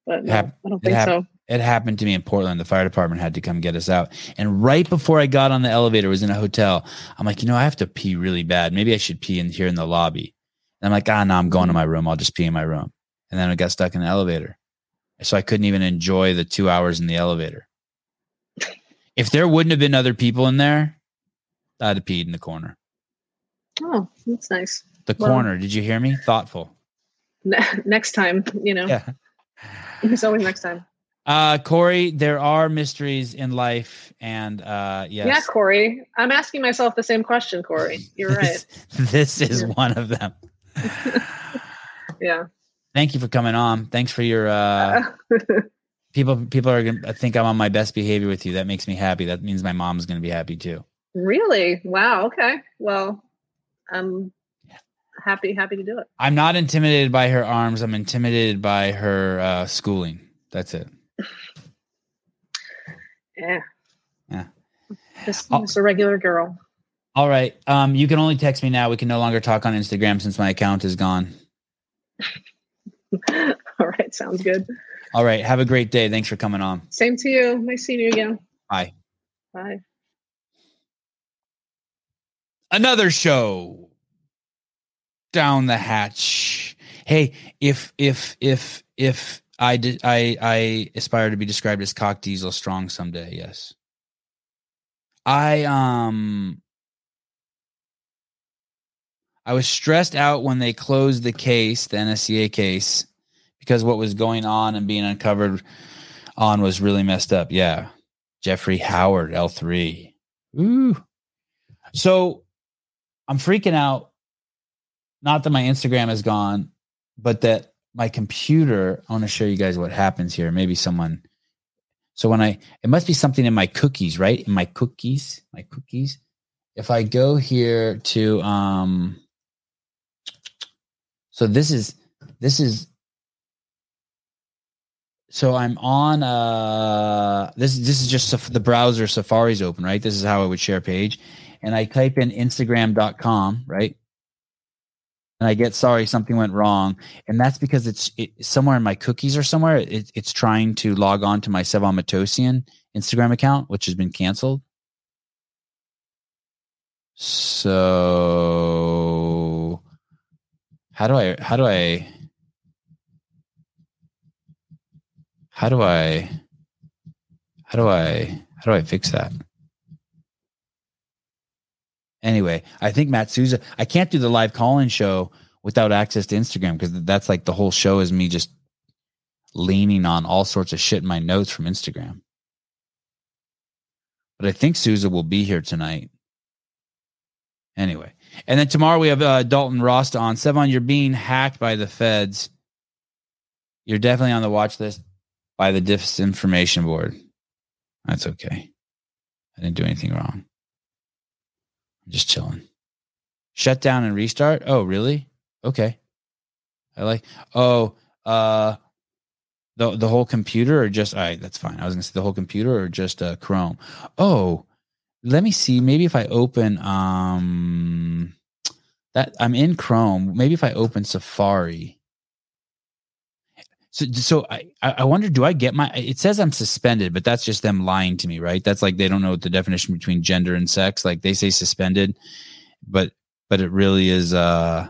but no, I don't think so. It happened to me in Portland. The fire department had to come get us out. And right before I got on the elevator, I was in a hotel. I'm like, I have to pee really bad. Maybe I should pee in here in the lobby. And I'm like, no, I'm going to my room. I'll just pee in my room. And then I got stuck in the elevator. So I couldn't even enjoy the 2 hours in the elevator. If there wouldn't have been other people in there, I'd have peed in the corner. Oh, that's nice. The corner. Did you hear me? Thoughtful. Next time, Yeah. It's always next time. Corey, there are mysteries in life, and yes. Yeah, Corey, I'm asking myself the same question, Corey. You're right. This is one of them. Yeah. Thank you for coming on. Thanks for your people are going to think I'm on my best behavior with you. That makes me happy. That means my mom's going to be happy too. Really? Wow. Okay. Well, I'm happy to do it. I'm not intimidated by her arms. I'm intimidated by her schooling. That's it. Yeah. Just a regular girl. All right. You can only text me now. We can no longer talk on Instagram since my account is gone. All right. Sounds good. All right. Have a great day. Thanks for coming on. Same to you. Nice seeing you again. Bye. Bye. Another show down the hatch. Hey, if I aspire to be described as cock diesel strong someday. Yes. I was stressed out when they closed the case, the NSCA case, because what was going on and being uncovered on was really messed up. Yeah. Jeffrey Howard, L3. Ooh. So I'm freaking out. Not that my Instagram is gone, but that my computer, I want to show you guys what happens here. Maybe someone. So it must be something in my cookies, right? In my cookies. If I go here to, so so I'm on, this is just the browser. Safari's open, right? This is how I would share a page. And I type in Instagram.com, right? And I get, sorry, something went wrong. And that's because it's somewhere in my cookies or somewhere. It's trying to log on to my Sevan Matosian Instagram account, which has been canceled. So how do I fix that? Anyway, I think Matt Souza, I can't do the live call-in show without access to Instagram because that's like the whole show is me just leaning on all sorts of shit in my notes from Instagram. But I think Souza will be here tonight. Anyway. And then tomorrow we have Dalton Rosta on. Sevan, you're being hacked by the feds. You're definitely on the watch list by the Disinformation Board. That's okay. I didn't do anything wrong. Just chilling. Shut down and restart. Oh, really? Okay. I like. Oh, The whole computer, or just, all right, that's fine. I was going to say the whole computer or just Chrome. Oh, let me see. Maybe if I open that, I'm in Chrome. Maybe if I open Safari. So I wonder, do I get my, it says I'm suspended, but that's just them lying to me, right? That's like, they don't know what the definition between gender and sex. Like they say suspended, but it really is, what's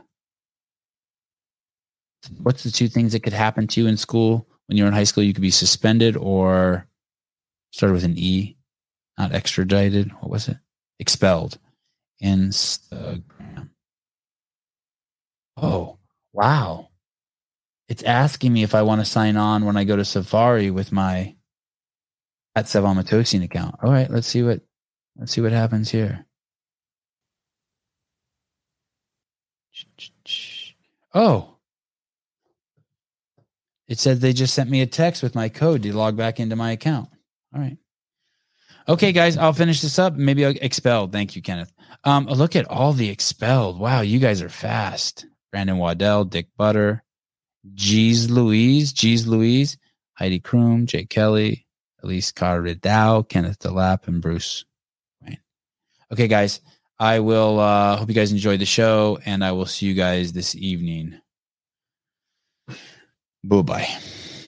the two things that could happen to you in school? When you're in high school, you could be suspended or started with an E, not extradited. What was it? Expelled. Instagram. Oh, wow. It's asking me if I want to sign on when I go to Safari with my Sevan Matosian account. All right, let's see what happens here. Oh. It said they just sent me a text with my code to log back into my account. All right. Okay, guys, I'll finish this up. Maybe I'll expelled. Thank you, Kenneth. Look at all the expelled. Wow, you guys are fast. Brandon Waddell, Dick Butter, Jeez Louise, Heidi Kroom, Jake Kelly, Elise Carredau, Kenneth DeLapp, and Bruce Wayne. Okay, guys, I will hope you guys enjoyed the show, and I will see you guys this evening. Bye-bye.